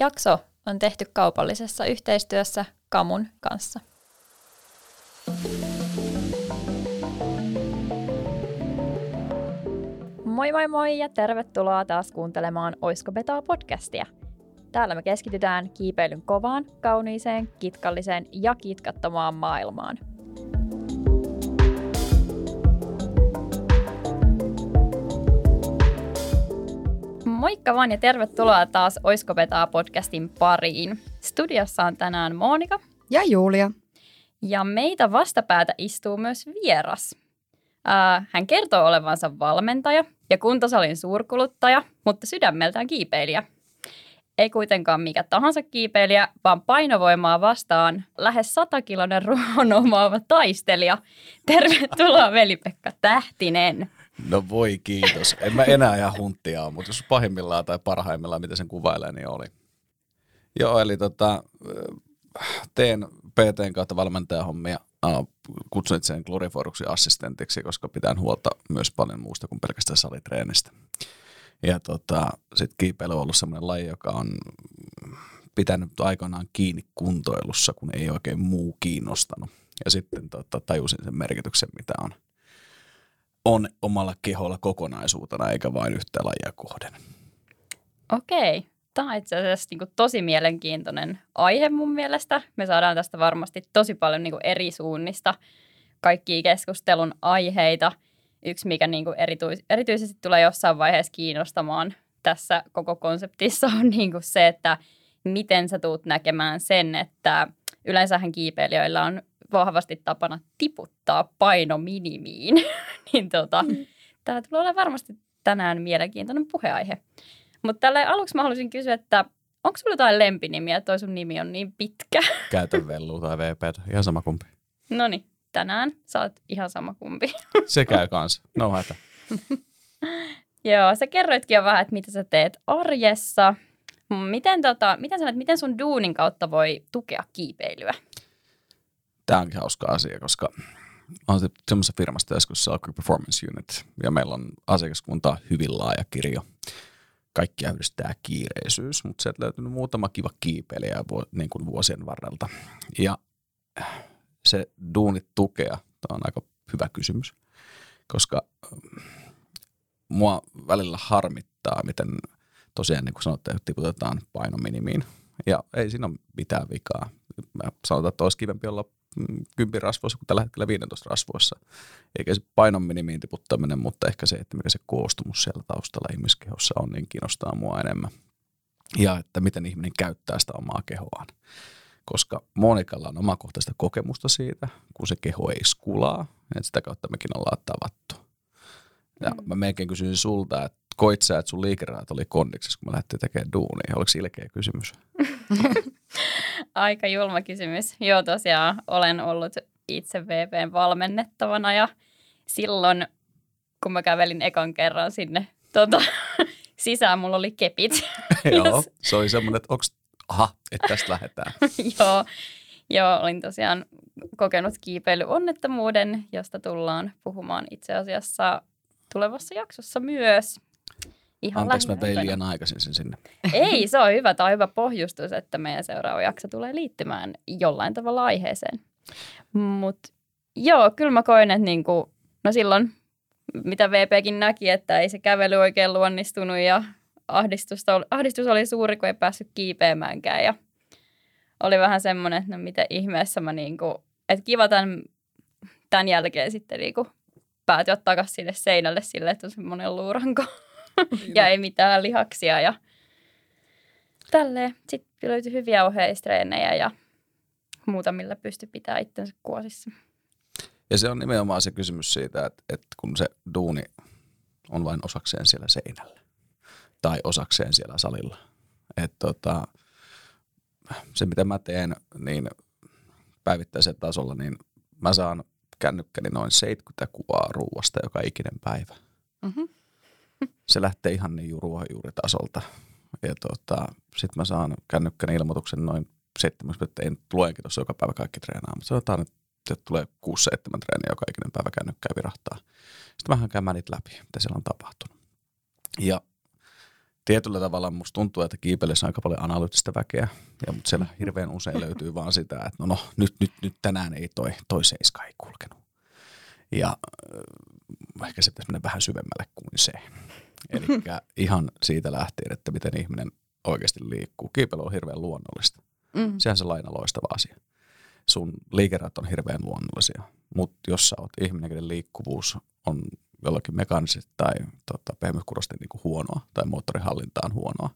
Jakso on tehty kaupallisessa yhteistyössä Kamun kanssa. Moi moi moi ja tervetuloa taas kuuntelemaan Oisko Betaa podcastia. Täällä me keskitytään kiipeilyn kovaan, kauniiseen, kitkalliseen ja kitkattomaan maailmaan. Moikka vaan ja tervetuloa taas Oisko Betaa podcastin pariin. Studiossa on tänään Monika ja Julia. Ja meitä vastapäätä istuu myös vieras. Hän kertoo olevansa valmentaja ja kuntosalin suurkuluttaja, mutta sydämeltään kiipeilijä. Ei kuitenkaan mikä tahansa kiipeilijä, vaan painovoimaa vastaan lähes 100-kiloinen ruohon omaava taistelija. Tervetuloa Veli-Pekka Tähtinen. No voi kiitos. En mä enää ihan hunttia, mutta jos pahimmillaan tai parhaimmillaan, mitä sen kuvailee, niin oli. Joo, eli teen PT:n kautta valmentajahommia. Kutsun itseäni glorifoiduksi assistentiksi, koska pitään huolta myös paljon muusta kuin pelkästään salitreenistä. Ja sit kiipeily on ollut semmoinen laji, joka on pitänyt aikanaan kiinni kuntoilussa, kun ei oikein muu kiinnostanut. Ja sitten tajusin sen merkityksen, mitä on omalla keholla kokonaisuutena, eikä vain yhtä lajia kohden. Okei. Tämä on itse asiassa niin kuin tosi mielenkiintoinen aihe mun mielestä. Me saadaan tästä varmasti tosi paljon niin kuin eri suunnista kaikkia keskustelun aiheita. Yksi, mikä niin kuin erityisesti tulee jossain vaiheessa kiinnostamaan tässä koko konseptissa, on niin kuin se, että miten sä tuut näkemään sen, että yleensähän kiipeilijöillä on vahvasti tapana tiputtaa paino minimiin. Niin tämä tulee olemaan varmasti tänään mielenkiintoinen puheaihe. Mutta tälleen aluksi mä haluaisin kysyä, että onko sulla jotain lempinimiä? Toi sun nimi on niin pitkä. Käytä Vellu tai VPtä. Ihan sama kumpi. Noniin, tänään sä oot ihan sama kumpi. Se käy kans. No hätä. Joo, sä kerroitkin jo vähän, että mitä sä teet arjessa. Miten sun duunin kautta voi tukea kiipeilyä? Tää onkin hauska asia, koska on semmoisessa firmassa joskus Performance Unit. Ja meillä on asiakaskuntaa hyvin laaja kirjo. Kaikkia yhdistää kiireisyys, mutta sieltä löytynyt muutama kiva kiipeilijä niin kuin vuosien varrelta. Ja se duunit tukea, tämä on aika hyvä kysymys, koska mua välillä harmittaa, miten tosiaan niin kuin sanotte, että tiputetaan painominimiin. Ja ei siinä ole mitään vikaa. Mä sanotaan, että olisi kivempi olla 10 rasvoissa kuin tällä hetkellä 15 rasvoissa. Eikä se painon minimiin tiputtaminen, mutta ehkä se, että mikä se koostumus siellä taustalla ihmiskehossa on, niin kiinnostaa mua enemmän. Ja että miten ihminen käyttää sitä omaa kehoaan. Koska Monikalla on omakohtaista kokemusta siitä, kun se keho ei skulaa, että sitä kautta mekin ollaan tavattu. Ja mä melkein kysyin sulta, että koit sä, että sun liikeraat oli kondiksessa, kun me lähdettiin tekemään duunia. Oliko ilkeä kysymys? Aika julma kysymys. Joo, tosiaan olen ollut itse VP:n valmennettavana ja silloin, kun mä kävelin ekan kerran sinne sisään, mulla oli kepit. Joo, se oli semmoinen, että että tästä lähdetään. Joo, olin tosiaan kokenut kiipeilyonnettomuuden, josta tullaan puhumaan itse asiassa tulevassa jaksossa myös. Ihan anteeksi, mä tein liian aikaisin sen sinne. Ei, se on hyvä. Tämä on hyvä pohjustus, että meidän seuraava jakso tulee liittymään jollain tavalla aiheeseen. Mutta joo, kyllä mä koen, että niinku, no silloin, mitä VPkin näki, että ei se kävely oikein luonnistunut ja ahdistus oli suuri, kun ei päässyt kiipeämäänkään. Ja oli vähän semmoinen, että no mitä ihmeessä mä niinku, että kiva tämän jälkeen sitten niinku päätyä takaisin sille seinälle sille, että on semmoinen luuranko. Ja ei mitään lihaksia ja tälleen. Sitten löytyi hyviä oheistreenejä ja muuta, millä pystyi pitämään itsensä kuosissa. Ja se on nimenomaan se kysymys siitä, että kun se duuni on vain osakseen siellä seinällä tai osakseen siellä salilla. Että se mitä mä teen niin päivittäisen tasolla, niin mä saan kännykkäni noin 70 kuvaa ruuasta joka ikinen päivä. Mm-hmm. Se lähtee ihan niin ruohonjuuritasolta. Ja sit mä saan kännykkäni ilmoituksen noin 70, en luenkin tuossa joka päivä kaikki treenaa, mutta sanotaan, että tulee 6-7 treeniä joka ikinen päivä kännykkää virahtaa. Sitten mähän käymään niitä läpi, mitä siellä on tapahtunut. Ja Tietyllä tavalla musta tuntuu, että kiipeilyssä on aika paljon analyyttistä väkeä, ja mut siellä hirveän usein löytyy vaan sitä, että no nyt tänään ei toi seiska ei kulkenut. Ja ehkä se pitäisi mennä vähän syvemmälle kuin se. Elikkä ihan siitä lähtien, että miten ihminen oikeasti liikkuu. Kiipeily on hirveän luonnollista. Mm. Sehän se laina loistava asia. Sun liikerat on hirveän luonnollisia, mutta jos sä oot ihminen, kenen liikkuvuus on jollakin mekaanisesti tai pehmyyskurosti niin huonoa tai moottorihallintaan huonoa,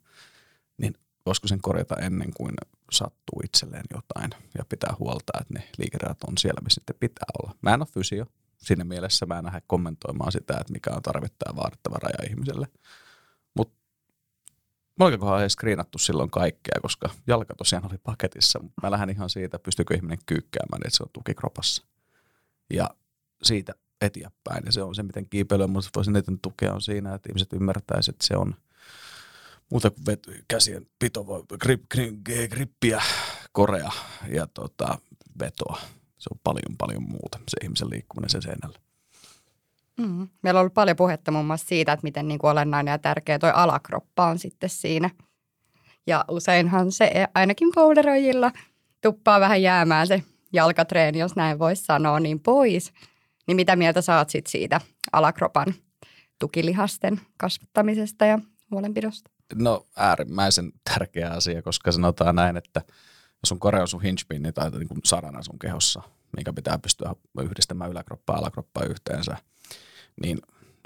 niin voisiko sen korjata ennen kuin sattuu itselleen jotain ja pitää huolta, että ne liikerat on siellä, missä sitten pitää olla. Mä en ole fysio. Siinä mielessä mä en lähde kommentoimaan sitä, että mikä on tarvittava ja vaadittava raja ihmiselle. Mutta me olikohan ei skriinattu silloin kaikkea, koska jalka tosiaan oli paketissa. Mä lähden ihan siitä, pystyykö ihminen kyykkäämään, että se on tukikropassa. Ja siitä eteenpäin. Ja se on se, miten kiipeilyä minusta voisi eniten tukea on siinä, että ihmiset ymmärtäisivät, että se on muuta kuin käsien pitoa, grippiä, korea ja vetoa. Se on paljon muuta, se ihmisen liikkuminen sen seinällä. Mm. Meillä on ollut paljon puhetta muun muassa siitä, että miten niin kuin olennainen ja tärkeä toi alakroppa on sitten siinä. Ja useinhan se ainakin boulderojilla tuppaa vähän jäämään se jalkatreeni, jos näin voisi sanoa, niin pois. Niin mitä mieltä saat sit siitä alakropan tukilihasten kasvattamisesta ja huolenpidosta? No äärimmäisen tärkeä asia, koska sanotaan näin, että jos on korea sun hinge-pinni tai niin kuin sarana sun kehossa, minkä pitää pystyä yhdistämään yläkroppaa ja alakroppaa yhteensä, niin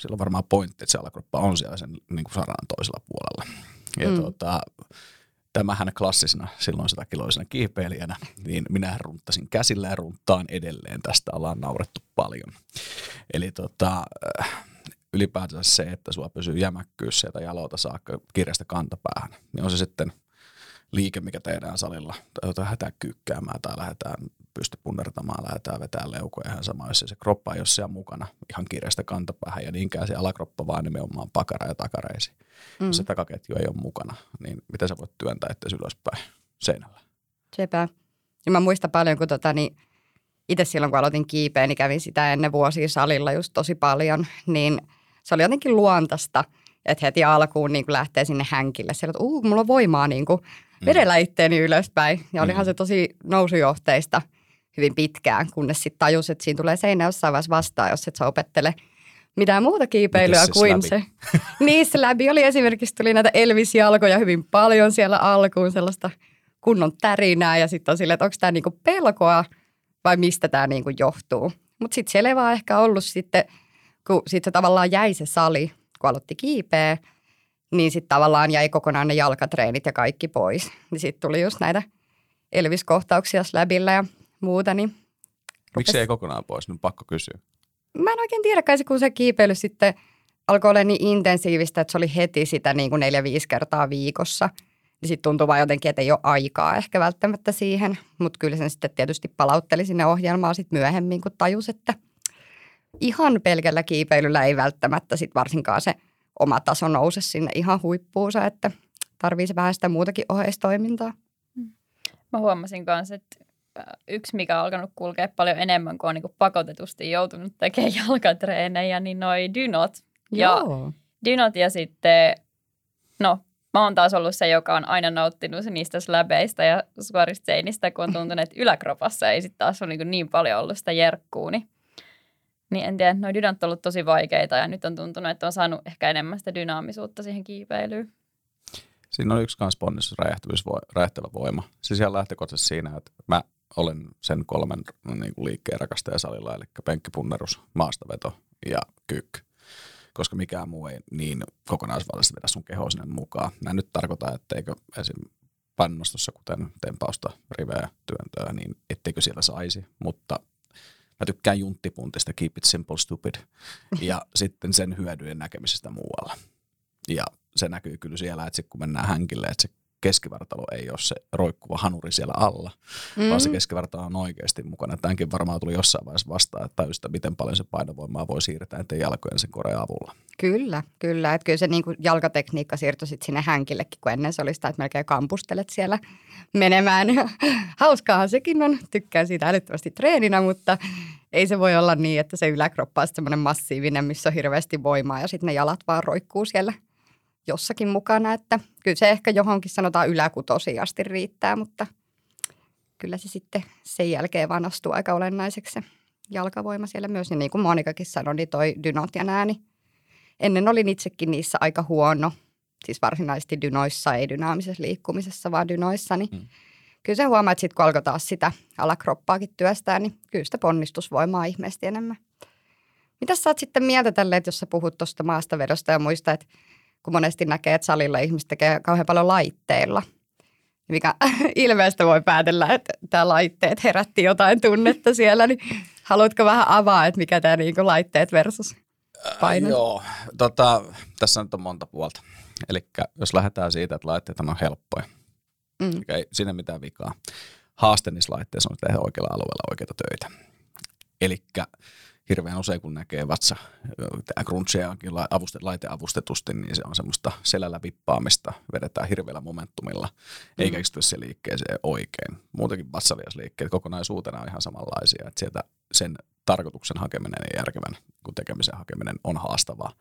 silloin varmaan pointti, että se alakroppa on siellä sen niin kuin saranan toisella puolella. Ja tämähän klassisena silloin 100-kiloisena kiipeilijänä, niin minä runttasin käsillä ja runtaan edelleen. Tästä ollaan naurettu paljon. Eli ylipäätään se, että sulla pysyy jämäkkyys sieltä jalolta saakka kirjasta kantapäähän, niin on se sitten liike, mikä tehdään salilla, lähdetään kyykkäämään tai lähdetään pystypunnertamaan, lähdetään vetämään leukoja ihan sama, jos se kroppa ei ole siellä mukana ihan kiireistä kantapäähän ja niinkään se alakroppa, vaan nimenomaan pakara ja takareisi. Mm. Jos se takaketju ei ole mukana, niin miten sä voit työntää itse ylöspäin seinällä? Sepä. Ja mä muistan paljon, kun itse silloin kun aloitin kiipeen, niin kävin sitä ennen vuosia salilla just tosi paljon, niin se oli jotenkin luontaista, että heti alkuun niin lähtee sinne hänkille. Siellä, että mulla on voimaa niin kuin vedellä itteeni ylöspäin. Ja olihan se tosi nousujohteista hyvin pitkään, kunnes sitten tajus, että siinä tulee seinä jossain vaiheessa vastaan, jos et sä opettele mitään muuta kiipeilyä se kuin släbi? Se. Niin, släbi oli esimerkiksi, tuli näitä Elvis-jalkoja hyvin paljon siellä alkuun, sellaista kunnon tärinää. Ja sitten on silleen, että onko tämä niinku pelkoa vai mistä tämä niinku johtuu. Mutta sitten se levää ehkä ollut sitten, kun sitten se tavallaan jäi se sali, kun aloitti kiipeä, niin sitten tavallaan jäi kokonaan ne jalkatreenit ja kaikki pois. Niin sitten tuli just näitä Elvis-kohtauksia släbillä ja muuta. Niin miksi se ei kokonaan pois? Nyt pakko kysyä. Mä en oikein tiedä, kai se, kun se kiipeily sitten alkoi olla niin intensiivistä, että se oli heti sitä niin kuin 4-5 kertaa viikossa. Niin sitten tuntui vaan jotenkin, että ei ole aikaa ehkä välttämättä siihen. Mutta kyllä sen sitten tietysti palautteli sinne ohjelmaa sitten myöhemmin, kun tajus, että ihan pelkällä kiipeilyllä ei välttämättä sit varsinkaan se oma taso nouse sinne ihan huippuunsa, että tarvii se vähän sitä muutakin oheistoimintaa. Mä huomasin myös, että yksi mikä on alkanut kulkea paljon enemmän, kun on niinku pakotetusti joutunut tekemään jalkatreenejä, niin noi dynot. Joo. Ja sitten, no mä oon taas ollut se, joka on aina nauttinut niistä släbeistä ja suorista seinistä, kun on tuntunut, että yläkropassa ei sitten taas ole niin paljon ollut sitä jerkkuu, niin en tiedä, nuo dynat on ollut tosi vaikeita ja nyt on tuntunut, että on saanut ehkä enemmän sitä dynaamisuutta siihen kiipeilyyn. Siinä on yksi kans ponnistus, räjähtävä voima. Siis ihan lähtökohtaisesti siinä, että mä olen sen 3 niin kuin liikkeen rakastaja salilla, eli penkkipunnerus, maastaveto ja kyykky. Koska mikään muu ei niin kokonaisvaltaisesti vedä sun kehoa sinne mukaan. Mä nyt tarkoitan, etteikö esim. Painonnostossa, kuten tempausta, riveä, työntöä, niin etteikö siellä saisi, mutta mä tykkään junttipuntista, keep it simple, stupid, ja sitten sen hyödyjen näkemisestä muualla. Ja se näkyy kyllä siellä, että kun mennään hänkille, että se keskivartalo ei ole se roikkuva hanuri siellä alla, vaan se keskivartalo on oikeasti mukana. Tämänkin varmaan tuli jossain vaiheessa vastaan, että täystä, miten paljon se painovoimaa voi siirtää ettei jalkojen sen korean avulla. Kyllä. Että kyllä se niin kuin jalkatekniikka siirtyi sitten sinne hänkillekin, kun ennen se oli sitä, että melkein kampustelet siellä menemään. Hauskaahan sekin on, tykkään siitä älyttömästi treeninä, mutta ei se voi olla niin, että se yläkroppa on semmoinen massiivinen, missä on hirveästi voimaa ja sitten ne jalat vaan roikkuu siellä jossakin mukana, että kyllä se ehkä johonkin sanotaan yläkutosiin asti riittää, mutta kyllä se sitten sen jälkeen vaan astuu aika olennaiseksi se jalkavoima siellä myös. Ja niin kuin Monikakin sanoi, niin toi dynotian ääni. Ennen olin itsekin niissä aika huono, siis varsinaisesti dynoissa, ei dynaamisessa liikkumisessa, vaan dynoissa, niin kyllä se huomaa, että sitten kun alkoi taas sitä alakroppaakin työstää, niin kyllä sitä ponnistusvoimaa ihmeesti enemmän. Mitä sä oot sitten mieltä tälleen, että jos sä puhut tuosta maastavedosta ja muista, että kun monesti näkee, että salilla ihmiset tekee kauhean paljon laitteilla, mikä ilmeistä voi päätellä, että tämä laitteet herätti jotain tunnetta siellä, niin haluatko vähän avaa, että mikä tämä niinku laitteet versus paino? Joo, tässä nyt on monta puolta. Eli jos lähdetään siitä, että laitteet on helppoja, ei siinä mitään vikaa. Haaste niissä laitteissa on tehdä oikealla alueella oikeita töitä. Eli hirveän usein kun näkee vatsa, tämä cruncheakin laiteavustetusti, niin se on semmoista selällä vippaamista, vedetään hirveällä momentumilla, eikä eksytä se liikkeeseen oikein. Muutenkin vatsaviasliikkeet kokonaisuutena on ihan samanlaisia, että sieltä sen tarkoituksen hakeminen ja järkevän kun tekemisen hakeminen on haastavaa.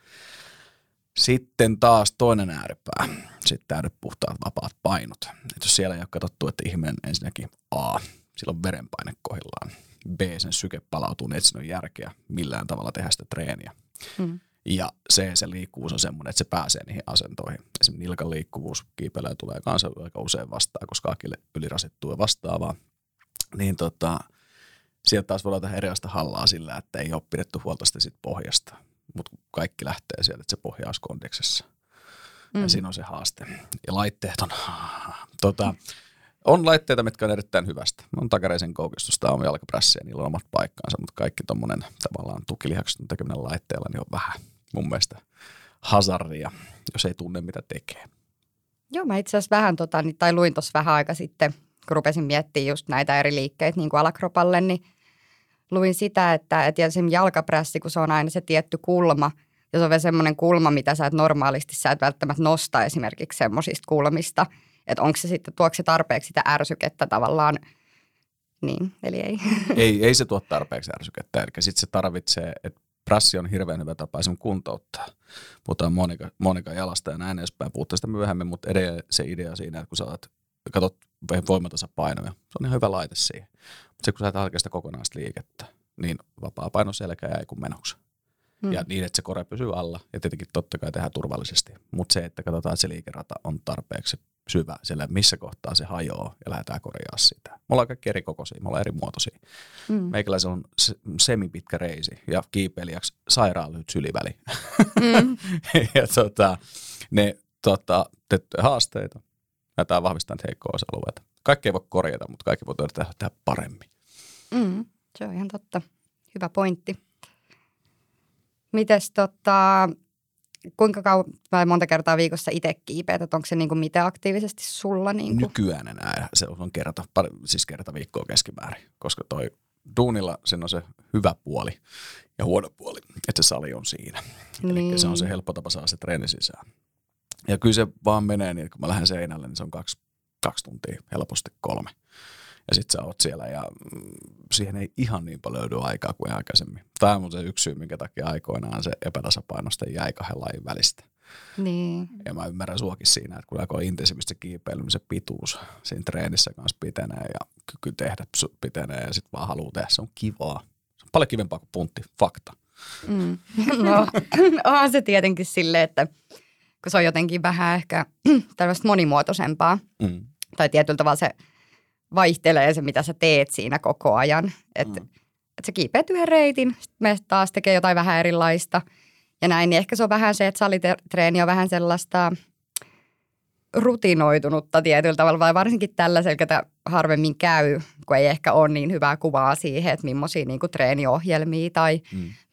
Sitten taas toinen ääripää, sitten täydet puhtaat vapaat painot. Et jos siellä ei ole katsottu, että ihminen ensinnäkin A, sillä on verenpaine kohdillaan. B, sen syke palautuu, niin et siinä on järkeä millään tavalla tehdä sitä treeniä. Ja C, se liikkuvuus on semmoinen, että se pääsee niihin asentoihin. Esimerkiksi nilkan liikkuvuus kiipeilee tulee kanssa aika usein vastaan, koska akille ylirasittuu ja vastaavaa. Niin sieltä taas voidaan tehdä erilaista hallaa sillä, että ei ole pidetty huolta sitä sit pohjasta. Mutta kaikki lähtee sieltä, että se pohja olisi kondiksessa. Ja siinä on se haaste. Ja laitteet on... On laitteita, mitkä on erittäin hyvästä. On takareisen koukistusta, on jalkaprässiä, niillä on omat paikkaansa, mutta kaikki tommonen tavallaan tukilihaksen tekeminen laitteella niin on vähän mun mielestä hazardia, jos ei tunne mitä tekee. Joo, mä itse asiassa vähän luin tuossa vähän aika sitten, kun rupesin miettimään just näitä eri liikkeitä niin kuin alakropalle, niin luin sitä, että jalkaprässi, kun se on aina se tietty kulma, ja se on vielä semmoinen kulma, mitä sä et normaalisti, sä et välttämättä nosta esimerkiksi semmoisista kulmista, että onko se sitten, tuoksi tarpeeksi sitä ärsykettä tavallaan, niin, eli ei. Ei se tuo tarpeeksi ärsykettä, eli sitten se tarvitsee, että prässi on hirveän hyvä tapa esimerkiksi kuntouttaa. Puhutaan Monika jalasta ja näin edespäin, puhutaan sitä myöhemmin, mutta edelleen se idea siinä, että kun sä katsot voimatasapainoja, se on ihan hyvä laite siihen. Mutta kun sä et halkea sitä kokonaista liikettä, niin vapaa paino selkä jäi kuin menoksi. Ja niin, että se kore pysyy alla ja tietenkin totta kai tehdään turvallisesti, mutta se, että katsotaan, että se liikerata on tarpeeksi syvä siellä, missä kohtaa se hajoaa ja lähdetään korjaa sitä. Me ollaan kaikki eri kokoisia, me ollaan eri muotoisia. Meikäläisen on semipitkä reisi ja kiipeilijäksi sairaan lyhyt syliväli. Ja ne haasteita, näitä vahvistetaan heikkoa osa-alueita. Kaikki ei voi korjata, mutta kaikki voi tehdä paremmin. Se on ihan totta. Hyvä pointti. Mites kuinka kauan tai monta kertaa viikossa itse kiipeät, että onko se niinku miten aktiivisesti sulla? Niinku? Nykyään enää se on kerta viikkoa keskimäärin, koska toi duunilla sen on se hyvä puoli ja huono puoli, että se sali on siinä. Niin. Eli se on se helppo tapa saada se treeni sisään. Ja kyllä se vaan menee niin, kun mä lähden seinälle, niin se on kaksi tuntia, helposti 3. Ja sit sä oot siellä ja siihen ei ihan niin paljon löydy aikaa kuin aikaisemmin. Tämä on se yksi syy, minkä takia aikoinaan se epätasapainosta jäi 2 lajin välistä. Niin. Ja mä ymmärrän suokin siinä, että kun alkoi intensiivistä kiipeily, niin se pituus siinä treenissä kanssa pitenee ja kyky tehdä pitenee ja sit vaan haluu tehdä. Se on kivaa. Se on paljon kivempaa kuin puntti. Fakta. No onhan se tietenkin silleen, että kun se on jotenkin vähän ehkä tällaista monimuotoisempaa tai tietyllä tavalla se... vaihtelee se, mitä sä teet siinä koko ajan. Että et sä kiipeät yhden reitin, sitten me taas tekee jotain vähän erilaista. Ja näin, niin ehkä se on vähän se, että salitreeni on vähän sellaista rutinoitunutta tietyllä tavalla. Vai varsinkin tällaisella, että harvemmin käy, kun ei ehkä ole niin hyvää kuvaa siihen, että millaisia niin kuin treeniohjelmia tai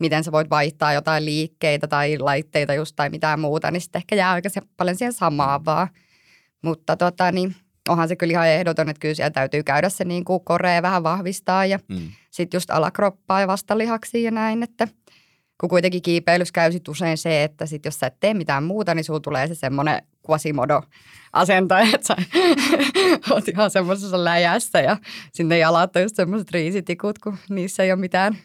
miten sä voit vaihtaa jotain liikkeitä tai laitteita just tai mitään muuta. Niin sitten ehkä jää aika paljon siihen samaa vaan. Mutta onhan se kyllä ihan ehdoton, että kyllä siellä täytyy käydä se niin kuin korea vähän vahvistaa ja sitten just alakroppaa ja vastalihaksia ja näin, että kun kuitenkin kiipeilys käy sit usein se, että sit jos sä et tee mitään muuta, niin sulla tulee se semmoinen quasimodo-asento, että sä oot ihan semmoisessa läjässä ja sinne jalat on just semmoiset riisitikut, kun niissä ei ole mitään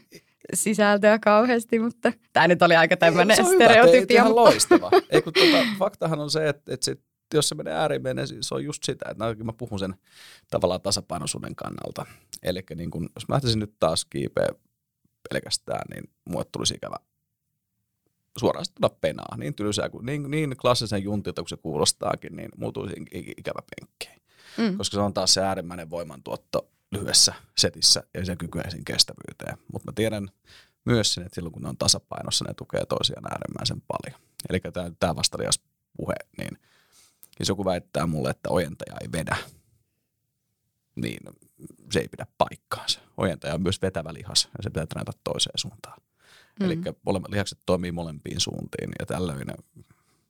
sisältöä kauheasti, mutta tämä nyt oli aika tämmöinen stereotypia. Se on loistava. Ei, kun faktahan on se, että sit, jos se menee äärimmeen, niin se on just sitä, että mä puhun sen tavallaan tasapainoisuuden kannalta. Eli niin kun, jos mä lähtisin nyt taas kiipeä pelkästään, niin mulle tulisi ikävä suoraan tulla penaa. Niin tylsää kuin niin klassisen juntilta, kun se kuulostaakin, niin mulle tulisi ikävä penkkeen. Mm. Koska se on taas se äärimmäinen voimantuotto lyhyessä setissä ja sen kykyä ja sen kestävyyteen. Mutta mä tiedän myös sen, että silloin kun ne on tasapainossa, ne tukee toisiaan äärimmäisen paljon. Eli tämä vastariaspuhe, niin jos joku väittää mulle, että ojentaja ei vedä, niin se ei pidä paikkaansa. Ojentaja on myös vetävä lihas ja se pitää treenata toiseen suuntaan. Mm. Eli lihakset toimii molempiin suuntiin ja tällöin,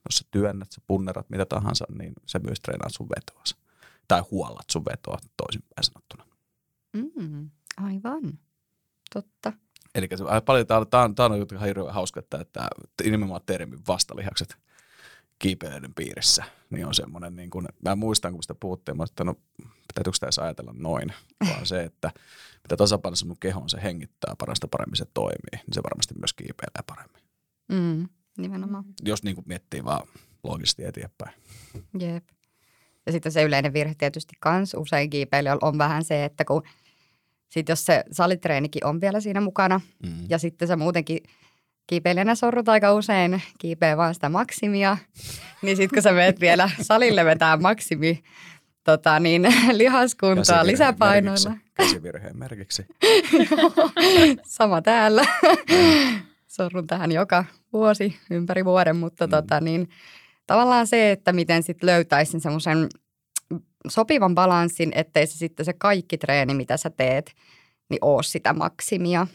jos sä työnnät, sä punnerat, mitä tahansa, niin sä myös treenaat sun vetoas. Tai huollat sun vetoa toisinpäin sanottuna. Mm, aivan. Totta. Eli tämä on hirveän hauska, että nimenomaan termin vastalihakset kiipeilyiden piirissä, niin on semmoinen, niin kuin, mä muistan kun sitä puhuttiin, mä olin, että no pitääkö sitä edes ajatella noin, vaan se, että mitä tasapainossa mun kehon se hengittää parasta paremmin se toimii, niin se varmasti myös kiipeilee paremmin. Mm, nimenomaan. Jos niin kuin miettii vaan loogisesti eteenpäin. Jep. Ja sitten se yleinen virhe tietysti kans usein kiipeilijällä on vähän se, että kun sit jos se salitreenikin on vielä siinä mukana ja sitten se muutenkin kiipeilijänä sorrut aika usein, kiipeä vaan sitä maksimia, niin sitten kun sä menet vielä salille vetää maksimi niin lihaskuntaa lisäpainoilla. Käsivirheen merkiksi. Sama täällä. Sorrun tähän joka vuosi ympäri vuoden, mutta tavallaan se, että miten sitten löytäisin semmoisen sopivan balanssin, ettei se sitten se kaikki treeni, mitä sä teet, niin ole sitä maksimia.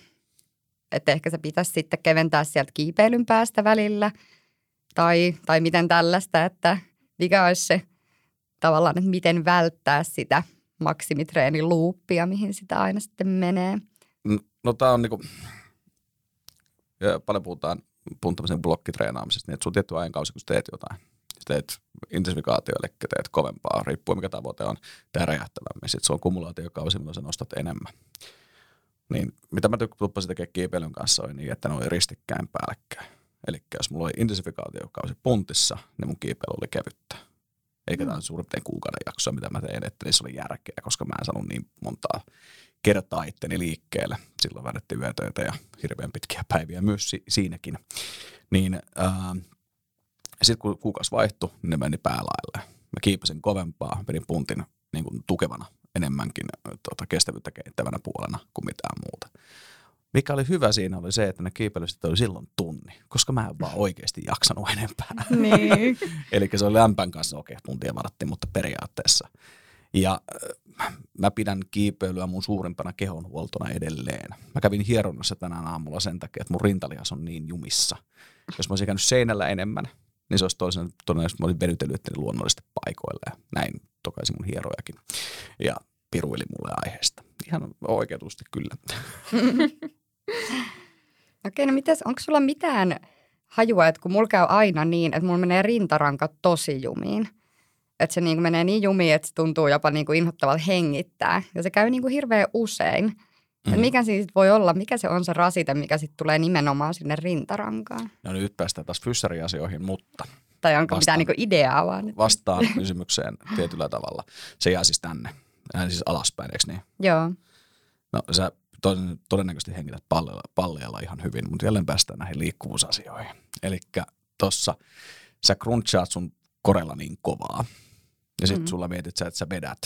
Että ehkä se pitäisi sitten keventää sieltä kiipeilyn päästä välillä tai miten tällaista, että mikä olisi se tavallaan, että miten välttää sitä maksimiteeniluuppia, mihin sitä aina sitten menee. No tämä on niin kuin, paljon puhutaan tämmöisen blokkitreenaamisesta, niin että sun tietty ajankausi, kun sä teet jotain. Sä teet intensifikaatio, eli teet kovempaa, riippuen mikä tavoite on, tehdä räjähtävämmin. Sitten se on kumulaatiokausi, milloin sä nostat enemmän. Niin, mitä mä tuppasin tekemään kiipeilyn kanssa oli niin, että ne oli ristikkäin päällekkäin. Eli jos mulla oli intensifikaatiokausi puntissa, niin mun kiipeily oli kevyttä. Eikä tämä on suurin piirtein kuukauden jaksoa, mitä mä tein, että niissä oli järkeä, koska mä en saanut niin montaa kertaa itteni liikkeelle. Silloin väännettiin yötöitä ja hirveän pitkiä päiviä myös siinäkin. Niin sitten kun kuukausi vaihtui, niin ne meni päälaille. Mä kiipesin kovempaa, menin puntin niin kuin tukevana enemmänkin kestävyyttä kehittävänä puolena kuin mitään muuta. Mikä oli hyvä siinä oli se, että ne kiipeilystä oli silloin tunni, koska mä en vaan oikeasti jaksanut enempää. Niin. Eli se oli lämpän kanssa, okei, tuntia varattiin, mutta periaatteessa. Ja mä pidän kiipeilyä mun suurimpana kehonhuoltona edelleen. Mä kävin hieronnassa tänään aamulla sen takia, että mun rintalihas on niin jumissa. Jos mä olisin käynyt seinällä enemmän, niin se olisi todennäköisesti, mä olin venytellyt niin luonnollisesti paikoille. Näin tokaisin mun hierojakin. Ja piruili mulle aiheesta. Ihan oikeutusti kyllä. Okei, no mitäs, onko sulla mitään hajua, että kun mulla käy aina niin, että mulla menee rintaranka tosi jumiin. Että se niin kuin menee niin jumiin, että se tuntuu jopa niin kuin inhottavalta hengittää. Ja se käy niin kuin hirveän usein. Mm-hmm. Mikä siis voi olla, mikä se on se rasite, mikä sitten tulee nimenomaan sinne rintarankaan? No nyt päästään taas fyssariasioihin, mutta... Tai onko mitään niin kuin ideaa vaan? Vastaan kysymykseen tietyllä tavalla. Se jää siis tänne. Näin siis alaspäin, eikö niin? Joo. No sä todennäköisesti hengität palleella ihan hyvin, mutta jälleen päästään näihin liikkuvuusasioihin. Elikkä tossa sä crunchaat sun korella niin kovaa ja sit sulla mietit sä, että sä vedät,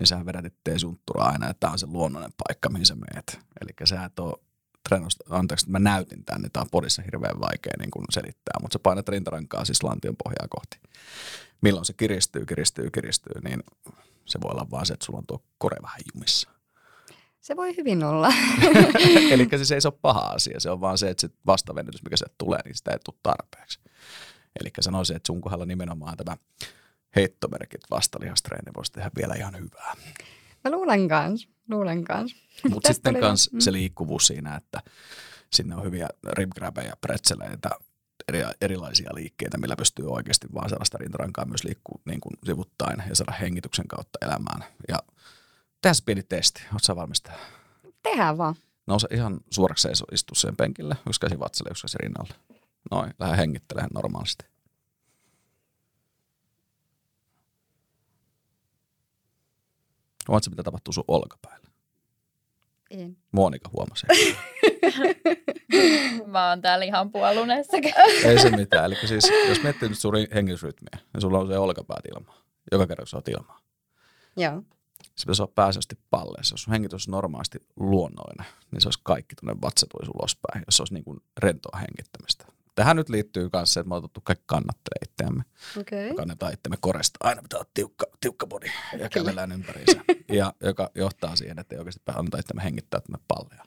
niin sä vedät ettei suntturaa aina, että tää on se luonnollinen paikka, mihin sä meet. Elikkä sä et oo trenosta, anteeksi, mä näytin tän, niin tää on podissa hirveän vaikea niin kun selittää, mutta sä painat rintarankaa siis lantion pohjaa kohti. Milloin se kiristyy, niin... Se voi olla vaan se, että sulla on tuo kore vähän jumissa. Se voi hyvin olla. Eli siis ei se ole paha asia. Se on vaan se, että se vastavennytys, mikä sieltä tulee, niin sitä ei tule tarpeeksi. Eli sanoisin, että sun kohdalla nimenomaan tämä heittomerkit vastalihastreeni voisi tehdä vielä ihan hyvää. Mä luulen kans. Mutta sitten kans se liikkuvuus siinä, että sinne on hyviä ribgrabeja, pretzeleitä, erilaisia liikkeitä, millä pystyy oikeasti vaan sellaista rintarankaa myös liikkuu niin kuin sivuttaen ja saada hengityksen kautta elämään. Ja tehdään se pieni testi. Oletko sä valmis? Tehdään vaan. Nouse ihan suoraksi seiso, istu siihen penkille, yksi käsi vatsalle, yksi käsi rinnalle. Noin, lähde hengittelemään normaalisti. Huomaatko, mitä tapahtuu sun olkapäällä? En. Monika huomasi. Mä oon täällä ihan puoluneessa. Ei se mitään. Eli siis, jos miettii nyt sun hengitysrytmiä, niin sulla on se olkapäät ilmaa. Joka kerran, kun sä oot ilmaa. Joo. Se pitäisi olla pääsääntöisesti palleessa. Jos sun hengitys olisi normaalisti luonnollinen, niin se olisi kaikki tuonne vatsatuisi ulospäin, jos se olisi niin kuin rentoa hengittämistä. Tähän nyt liittyy myös se, että me ollaan tottu kaikki kannattelee itseämme. Okay. Kannetaan itseämme koresta. Aina pitää olla tiukka body ja kävellään ympäriinsä. Ja joka johtaa siihen, että ei oikeasti antaa itseämme hengittää tämän palleja.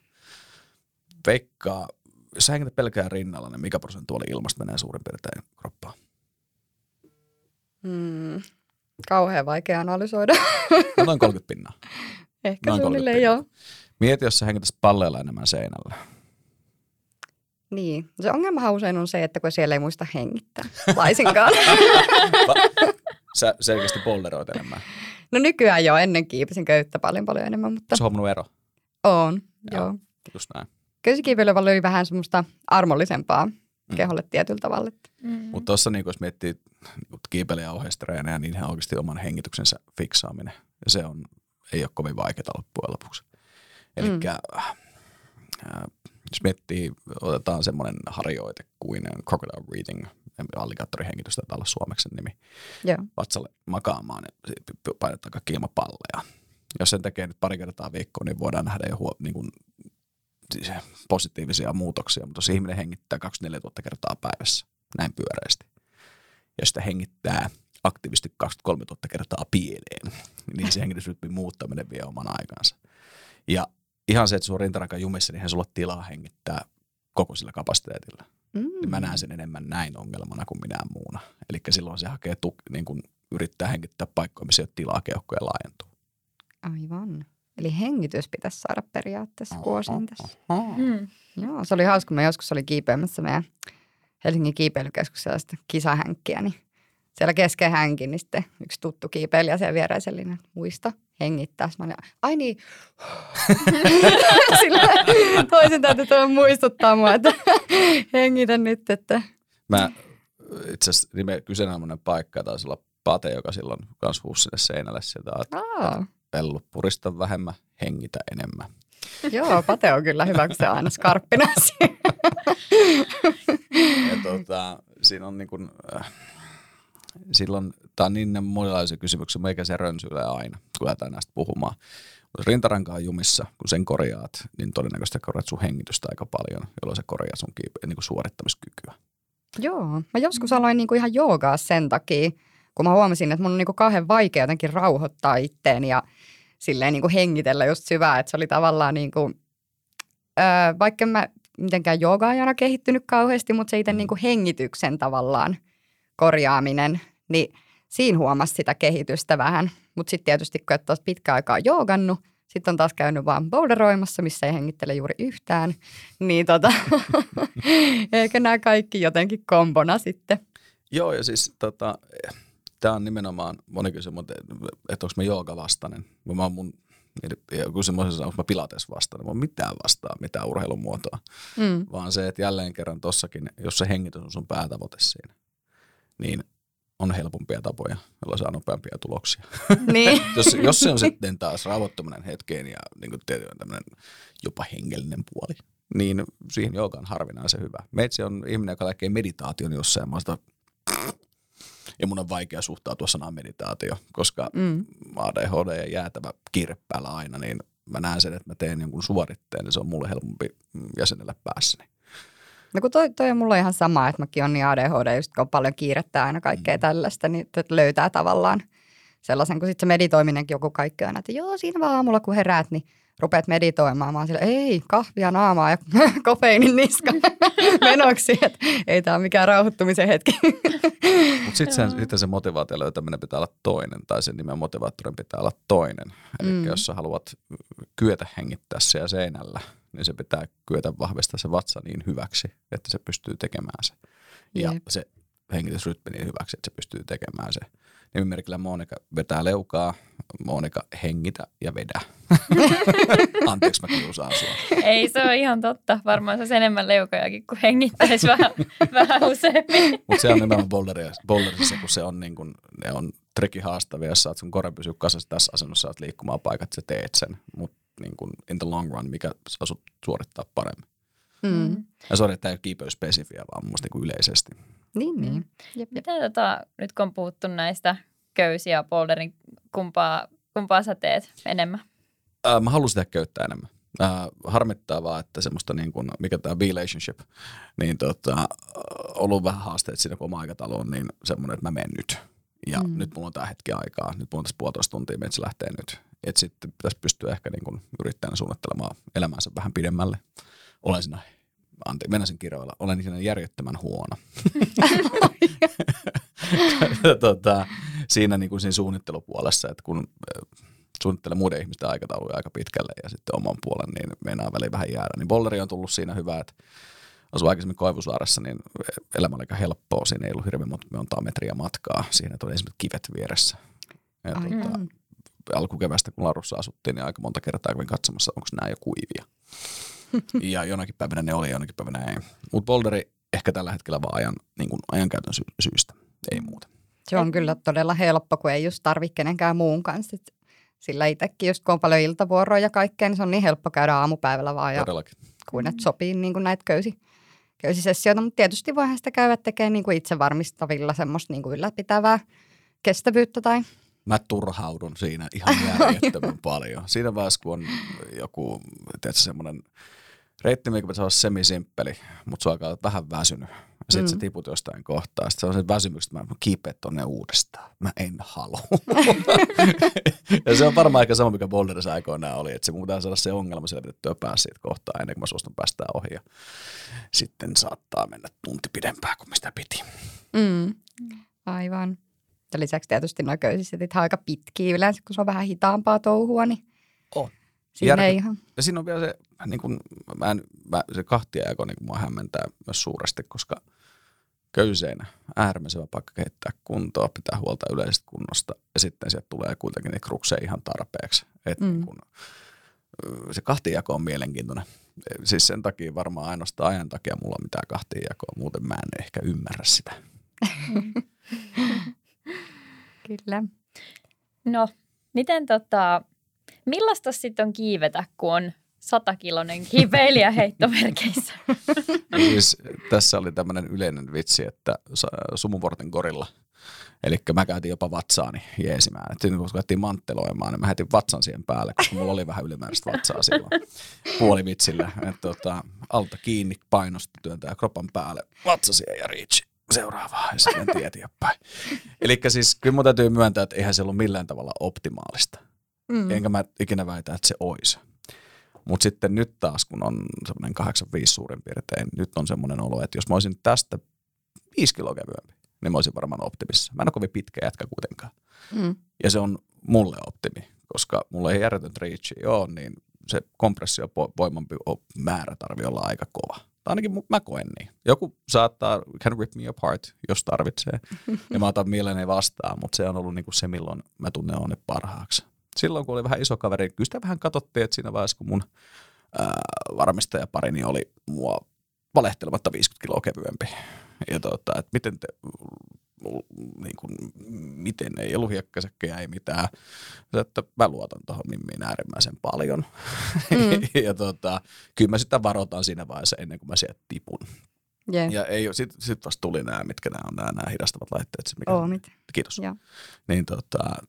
Veikkaa, jos sä hengität pelkään rinnalla, niin mikä prosentuaali ilmasta menee suurin piirtein kroppaan? Kauhean vaikea analysoida. No noin 30%. Ehkä suunnilleen joo. Mieti, jos sä hengitäisit palleella enemmän seinällä. Niin. Se ongelmahan usein on se, että kun siellä ei muista hengittää laisinkaan. Sä selkeästi boulderoit enemmän. No nykyään joo. Ennen kiipesin köyttä paljon enemmän. Mutta... Se on mun ero. On, joo. Just näin. Köysikiipeilyä vaan löi vähän semmoista armollisempaa keholle tietyllä tavalla. Mutta tuossa niin jos miettii kiipeilijä ja ohjeistreenejä, niin ihan oikeasti oman hengityksensä fiksaaminen. Ja se on, ei ole kovin vaikeaa loppujen lopuksi. Elikkä jos miettii, otetaan semmoinen harjoite kuin crocodile breathing, alligaattorihengitys, taitaa olla suomeksi nimi, vatsalle makaamaan ja painetaan kaikki ilmapalleja. Jos sen tekee nyt pari kertaa viikkoa, niin voidaan nähdä jo positiivisia muutoksia, mutta jos ihminen hengittää 24 000 kertaa päivässä, näin pyöreästi, ja sitä hengittää aktiivisesti 23 000 kertaa pieleen, niin se hengitysrytmin muuttaminen vie oman aikansa. Ja ihan se, että sun rintaraka jumissa, niin sulla on tilaa hengittää koko sillä kapasiteetilla. Niin mä näen sen enemmän näin ongelmana kuin minä muuna. Eli silloin se hakee niin kun yrittää hengittää paikkoja, missä ei ole tilaa keuhkoja laajentua. Aivan. Eli hengitys pitäisi saada periaatteessa kuosiin tässä. Joo, se oli hauska, kun mä joskus olin kiipeämässä meidän Helsingin kiipeilykeskuksella sitä kisahänkkiä, niin siellä kesken hänkin, niin sitten yksi tuttu kiipeilijä siellä viereisellinen muista hengittää. Mä olin, ai niin, sillä toisen täytyy tuolla muistuttaa mua, että hengitä nyt. Että. Mä itse asiassa nimen kyseenomainen paikka, taisi olla Pate, joka silloin kans huusi sinne seinälle sieltä. Pellu, purista vähemmän, hengitä enemmän. Joo, Pate on kyllä hyvä, kun se on aina skarppina siinä. Ja siinä on niin kuin, silloin, tää on niin monenlaisia kysymyksiä, meikä se rönsyilee aina, kun lähdetään näistä puhumaan. Jos rintaranka on jumissa, kun sen korjaat, niin todennäköisesti korjaat sun hengitystä aika paljon, jolloin se korjaa sun niin kuin suorittamiskykyä. Joo, mä joskus aloin niin kuin ihan joogaa sen takia, kun mä huomasin, että mun on niin kuin kauhean vaikea jotenkin rauhoittaa itteeni ja silleen niin kuin hengitellä just syvää. Että se oli tavallaan niin kuin, vaikka mä mitenkään joogaajana kehittynyt kauheasti, mutta se itse niin kuin hengityksen tavallaan korjaaminen, niin siinä huomasi sitä kehitystä vähän. Mutta sitten tietysti, kun et taas pitkään aikaa joogannut, sitten on taas käynyt vaan boulderoimassa, missä ei hengittele juuri yhtään. Niin eikö nämä kaikki jotenkin kombona sitten? Joo, ja siis tämä on nimenomaan, moni kysyy, että onko mä joogavastainen. Mä oon mun, kun semmoisen sanon, onko mä pilatesvastainen. Mä oon mitään vastaan, mitään urheilumuotoa. Vaan se, että jälleen kerran tossakin, jos se hengitys on sun päätavoite siinä, niin on helpompia tapoja, joilla saa nopeampia tuloksia. Niin. jos se on sitten taas rauhoittuminen hetkeen ja niin kuin tämmöinen jopa hengellinen puoli, niin siihen joogaan harvinaan se hyvä. Meitsi on ihminen, joka lähtee meditaation jossain maasta. Ja mun on vaikea suhtautua sanaan meditaatio, koska ADHD ja jäätävä kiire päällä aina, niin mä näen sen, että mä teen jonkun suoritteen, niin se on mulle helpompi jäsenellä päässäni. No kun toi on mulle ihan sama, että mäkin on niin ADHD, just kun on paljon kiirettä aina kaikkea tällaista, niin löytää tavallaan sellaisen, kun sitten se meditoiminenkin joku kaikki aina, että joo, siinä vaan aamulla kun heräät, niin rupeat meditoimaan. Mä oon sillä, ei, kahvia naamaa ja kofeiinin niska menoksi. Et, ei tää ole mikään rauhoittumisen hetki. Mutta sitten se motivaation löytäminen pitää olla toinen, tai sen nimen motivaattorin pitää olla toinen. Eli jos sä haluat kyetä hengittää siellä seinällä, niin se pitää kyetä vahvistaa se vatsa niin hyväksi, että se pystyy tekemään se. Ja se hengitysrytmi niin hyväksi, että se pystyy tekemään se. Nimimerkillä Monika vetää leukaa, Monika hengitä ja vedä. Anteeksi, mä kiusaan sua. Ei, se on ihan totta. Varmaan se on enemmän leukojakin, kun hengittäisi vähän useammin. Mutta se on nimenomaan boulderissa, kun se on, niin kun, ne on trikihaastavia. Jos sä oot sun koren pysyä kasassa tässä asennossa, sä oot liikkumaan paikat, sä teet sen. Mutta niin in the long run, mikä sä sut suorittaa paremmin. Mm. Ja sori, että tämä ei ole kiipeyspesifiä, vaan mun mielestä niin yleisesti. Niin. Jep. Mitä nyt kun on puhuttu näistä köysiä ja boulderin, kumpaa sä teet enemmän? Mä haluan sitä köyttää enemmän. Harmittaa vaan, että semmoista niin kuin, mikä tämä relationship, niin ollut vähän haasteet siinä, kun oma aikataulu on niin semmoinen, että mä menen nyt. Ja nyt mulla on tää hetki aikaa. Nyt mulla on tässä 1,5 tuntia, meitä se lähtee nyt. Että sitten pitäisi pystyä ehkä niin kuin yrittäjänä suunnittelemaan elämänsä vähän pidemmälle. Olen siinä, mennä sen kirjoilla, olen siinä järjettömän huono. Siinä, niin kuin siinä suunnittelupuolessa, että kun suunnittelen muiden ihmisten aikatauluja aika pitkälle ja sitten oman puolen, niin meinaa väliin vähän jäädä. Niin bolleri on tullut siinä hyvä, että asuu aikaisemmin Koivusaaressa, niin elämä oli aika helppoa. Siinä ei ollut hirveän monta metriä matkaa. Siinä tuli esimerkiksi kivet vieressä. Ja alkukevästä, kun Larussa asuttiin, niin aika monta kertaa kävin katsomassa, onko nämä jo kuivia. Ja jonakin päivänä ne oli, jonakin päivänä ei. Mutta boulderi ehkä tällä hetkellä vaan ajankäytön syystä, ei muuta. Se on kyllä todella helppo, kun ei just tarvitse kenenkään muun kanssa. Sillä itsekin, just kun on paljon iltavuoroja ja kaikkea, niin se on niin helppo käydä aamupäivällä vaan. Todellakin. Kun et sopii niin kuin näitä köysisessioita. Mutta tietysti voihan sitä käydä tekemään niin kuin itse varmistavilla semmoista niin kuin ylläpitävää kestävyyttä tai... Mä turhaudun siinä ihan järjettömän paljon. Siinä vaiheessa, kun on joku, tiedätkö, semmoinen reitti, mikä pitäisi olla semisimppeli, mutta se alkaa olla vähän väsynyt. Sitten se tiput jostain kohtaa. Sitten sellaiset väsymykset, että mä kiipeän tonne uudestaan. Mä en halua. Ja se on varmaan aika sama, mikä boulderissa aikoinaan oli. Että se mun pitää saada se ongelma selvitettyä päästä siitä kohtaa ennen kuin mä suostun päästään ohi. Ja sitten saattaa mennä tunti pidempään kuin mistä piti. Aivan. Ja lisäksi tietysti nuo köysisetit on aika pitkiä yleensä, kun se on vähän hitaampaa touhua, niin sinne ihan. Ja siinä on vielä se, niin kun, se kahtiajako niin mua hämmentää myös suuresti, koska köyseinä äärimmäisen hyvä paikka kehittää kuntoa, pitää huolta yleisestä kunnosta ja sitten sieltä tulee kuitenkin niitä krukseja ihan tarpeeksi. Et niin kun, se kahtiajako on mielenkiintoinen. Siis sen takia varmaan ainoastaan ajan takia mulla on mitään kahtiajakoa, muuten mä en ehkä ymmärrä sitä. Kyllä. No, miten millaista sitten on kiivetä, kun on 100-kiloinen kiveilijä heittomerkeissä? Siis, tässä oli tämmöinen yleinen vitsi, että sumuvuorten korilla. Eli mä käytin jopa vatsaani jeesimään. Et sitten kun käytiin mantteloimaan, niin mä heitin vatsan siihen päälle, koska mulla oli vähän ylimääräistä vatsaa silloin. Puolivitsillä. Alta kiinni, painosta työntää kropan päälle, vatsa siihen ja reach. Seuraavaa, ja sitten mentiin eteenpäin. Elikkä siis kyllä mun täytyy myöntää, että eihän se ollut millään tavalla optimaalista. Enkä mä ikinä väitä, että se olisi. Mutta sitten nyt taas, kun on semmoinen 85 suurin piirtein, nyt on semmoinen olo, että jos mä olisin tästä 5 kiloa kevyempi, niin mä olisin varmaan optimissa. Mä en ole kovin pitkä jätkä kuitenkaan. Ja se on mulle optimi, koska mulla ei järjetöntä reachia ole, niin se kompressiovoiman määrä tarvii olla aika kova. Ainakin mä koen niin. Joku saattaa, can rip me apart, jos tarvitsee. Ja mä otan mieleni vastaan, mutta se on ollut niinku se, milloin mä tunnen onni parhaaksi. Silloin, kun oli vähän iso kaveri, kyllä sitä vähän katsottiin, että siinä vaiheessa, kun mun varmistajaparini oli mua valehtelematta 50 kiloa kevyempi. Ja että miten te... miten ei ollut hiekkasäkkejä, ei mitään. Että mä luotan tuohon mimmiin äärimmäisen paljon. Ja kyllä mä sitä varoitan siinä vaiheessa ennen kuin mä sieltä tipun. Yeah. Ja sitten vasta tuli nämä, mitkä nämä on nämä hidastavat laitteet. Mikä kiitos. Yeah. Niin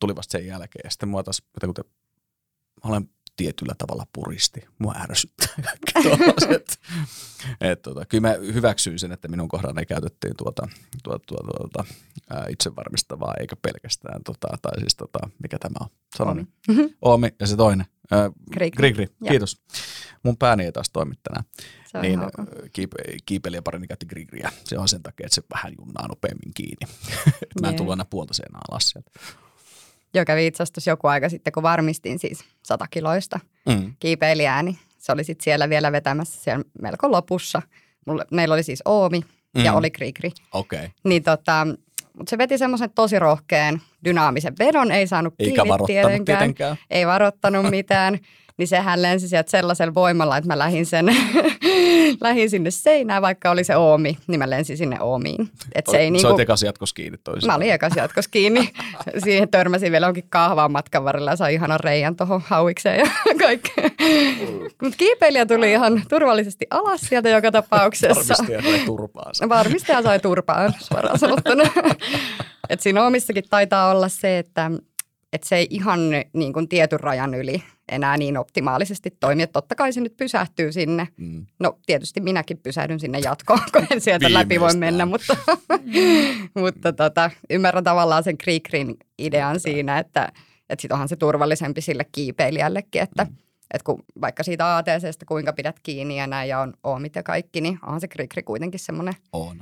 tuli vasta sen jälkeen. Ja sitten mua taas, mä olen tietyllä tavalla puristi. Mua ärsyttää kaikki tuollaiset. Kyllä mä hyväksyin sen, että minun kohdallani käytettiin itsevarmistavaa, eikä pelkästään, mikä tämä on? Sanoni. Oomi ja se toinen. Grigri. Kiitos. Mun pääni ei taas toimi tänään. Niin, kiipeilijäparini käytti Grigriä. Se on sen takia, että se vähän junnaa nopeammin kiinni. Mä en tullut aina puolta seinää alas sieltä. Joo, kävi itse asiassa joku aika sitten, kun varmistin siis 100-kiloista kiipeilijää, niin se oli sitten siellä vielä vetämässä siellä melko lopussa. Meillä oli siis Oomi ja oli Grigri. Okei. Niin Mutta se veti semmoisen tosi rohkeen, dynaamisen vedon, ei saanut kiinni tietenkään. Ei varoittanut mitään. Niin sehän lensi sieltä sellaisella voimalla, että mä lähdin sinne seinään, vaikka oli se oomi, niin mä lensin sinne oomiin. Se oli ekas jatkos kiinni toisin. Mä olin ekas jatkos kiinni. Siihen törmäsin vielä onkin kahvaan matkan varrella ja sain ihanan reiän tuohon hauikseen ja kaikkea. Mutta kiipeilijä tuli ihan turvallisesti alas sieltä joka tapauksessa. Varmistaja sai turpaansa. Varmistaja sai turpaan, suoraan sanottuna. Et siinä oomissakin taitaa olla se, että se ei ihan niin kuin tietyn rajan yli enää niin optimaalisesti toimi. Että totta kai se nyt pysähtyy sinne. Mm. No tietysti minäkin pysähdyn sinne jatkoon, kun en sieltä läpi voi mennä. Mutta ymmärrän tavallaan sen Krikrin idean siinä, että sit onhan se turvallisempi sille kiipeilijällekin. Että kun vaikka siitä ATC:stä kuinka pidät kiinni ja näin ja on oomit ja kaikki, niin onhan se Krikri kuitenkin semmoinen. On.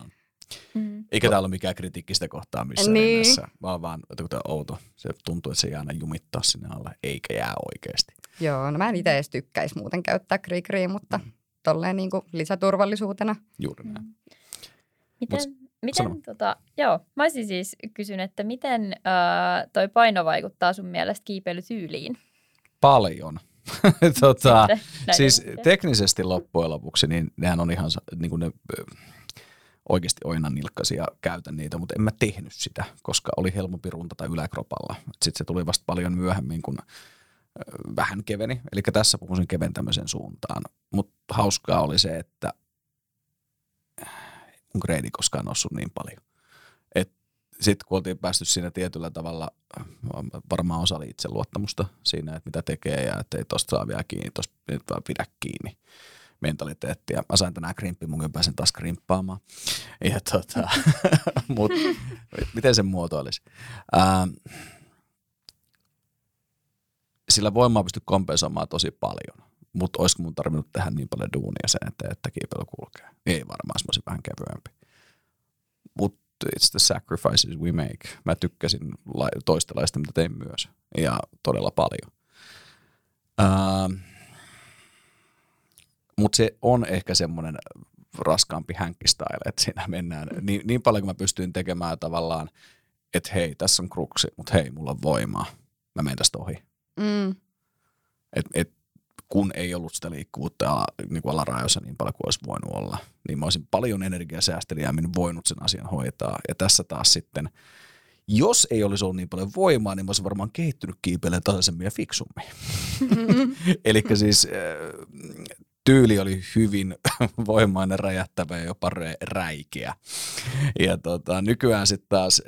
Mm. Eikä täällä ole mikään kritiikki sitä kohtaa missään nimessä, vaan tämä on outo. Se tuntuu, että se ei aina jumittaa sinne alle, eikä jää oikeasti. Joo, no mä en itse edes tykkäisi muuten käyttää krikriä, mutta tolleen niin kuin lisäturvallisuutena. Juuri näin. Mä olisin siis kysynyt, että miten toi paino vaikuttaa sun mielestä kiipeilytyyliin? Paljon. Siis teknisesti loppujen lopuksi, niin nehän on ihan niin kuin ne... Oikeasti oinan nilkkaisia käytän niitä, mutta en mä tehnyt sitä, koska oli helpompi runtata yläkropalla. Sitten se tuli vasta paljon myöhemmin, kun vähän keveni. Eli tässä puhuisin keventämisen suuntaan. Mutta hauskaa oli se, että mun kreidi koskaan noussut niin paljon. Sitten kun oltiin päästy siinä tietyllä tavalla, varmaan osa oli itseluottamusta siinä, että mitä tekee ja että ei tosta saa vielä kiinni, tosta nyt vaan pidä kiinni. Mentaliteettiä. Mä sain tänään krimppiä, munkin pääsen taas krimppaamaan. Mut miten se muotoilisi? Sillä voimaa pysty kompensoimaan tosi paljon, mutta olisiko mun tarvinnut tehdä niin paljon duunia sen eteen, että kiipeily kulkee? Ei varmaan, se olisi vähän kevyempi. Mut it's the sacrifices we make. Mä tykkäsin toistelaista, mitä tein myös. Ja todella paljon. Mutta se on ehkä semmoinen raskaampi hänkkistyle, että siinä mennään niin paljon kuin mä pystyin tekemään tavallaan, että hei, tässä on kruksi, mutta hei, mulla on voimaa, mä menen tästä ohi. Mm. Kun ei ollut sitä liikkuvuutta niin kuin alarajoissa niin paljon kuin olisi voinut olla, niin mä olisin paljon energiasäästelijämmin voinut sen asian hoitaa. Ja tässä taas sitten, jos ei olisi ollut niin paljon voimaa, niin mä olisin varmaan kehittynyt kiipeilemään tasaisemmin ja fiksummin. Elikkä siis... Tyyli oli hyvin voimainen, räjähtävä ja jopa räikeä. Ja nykyään sitten taas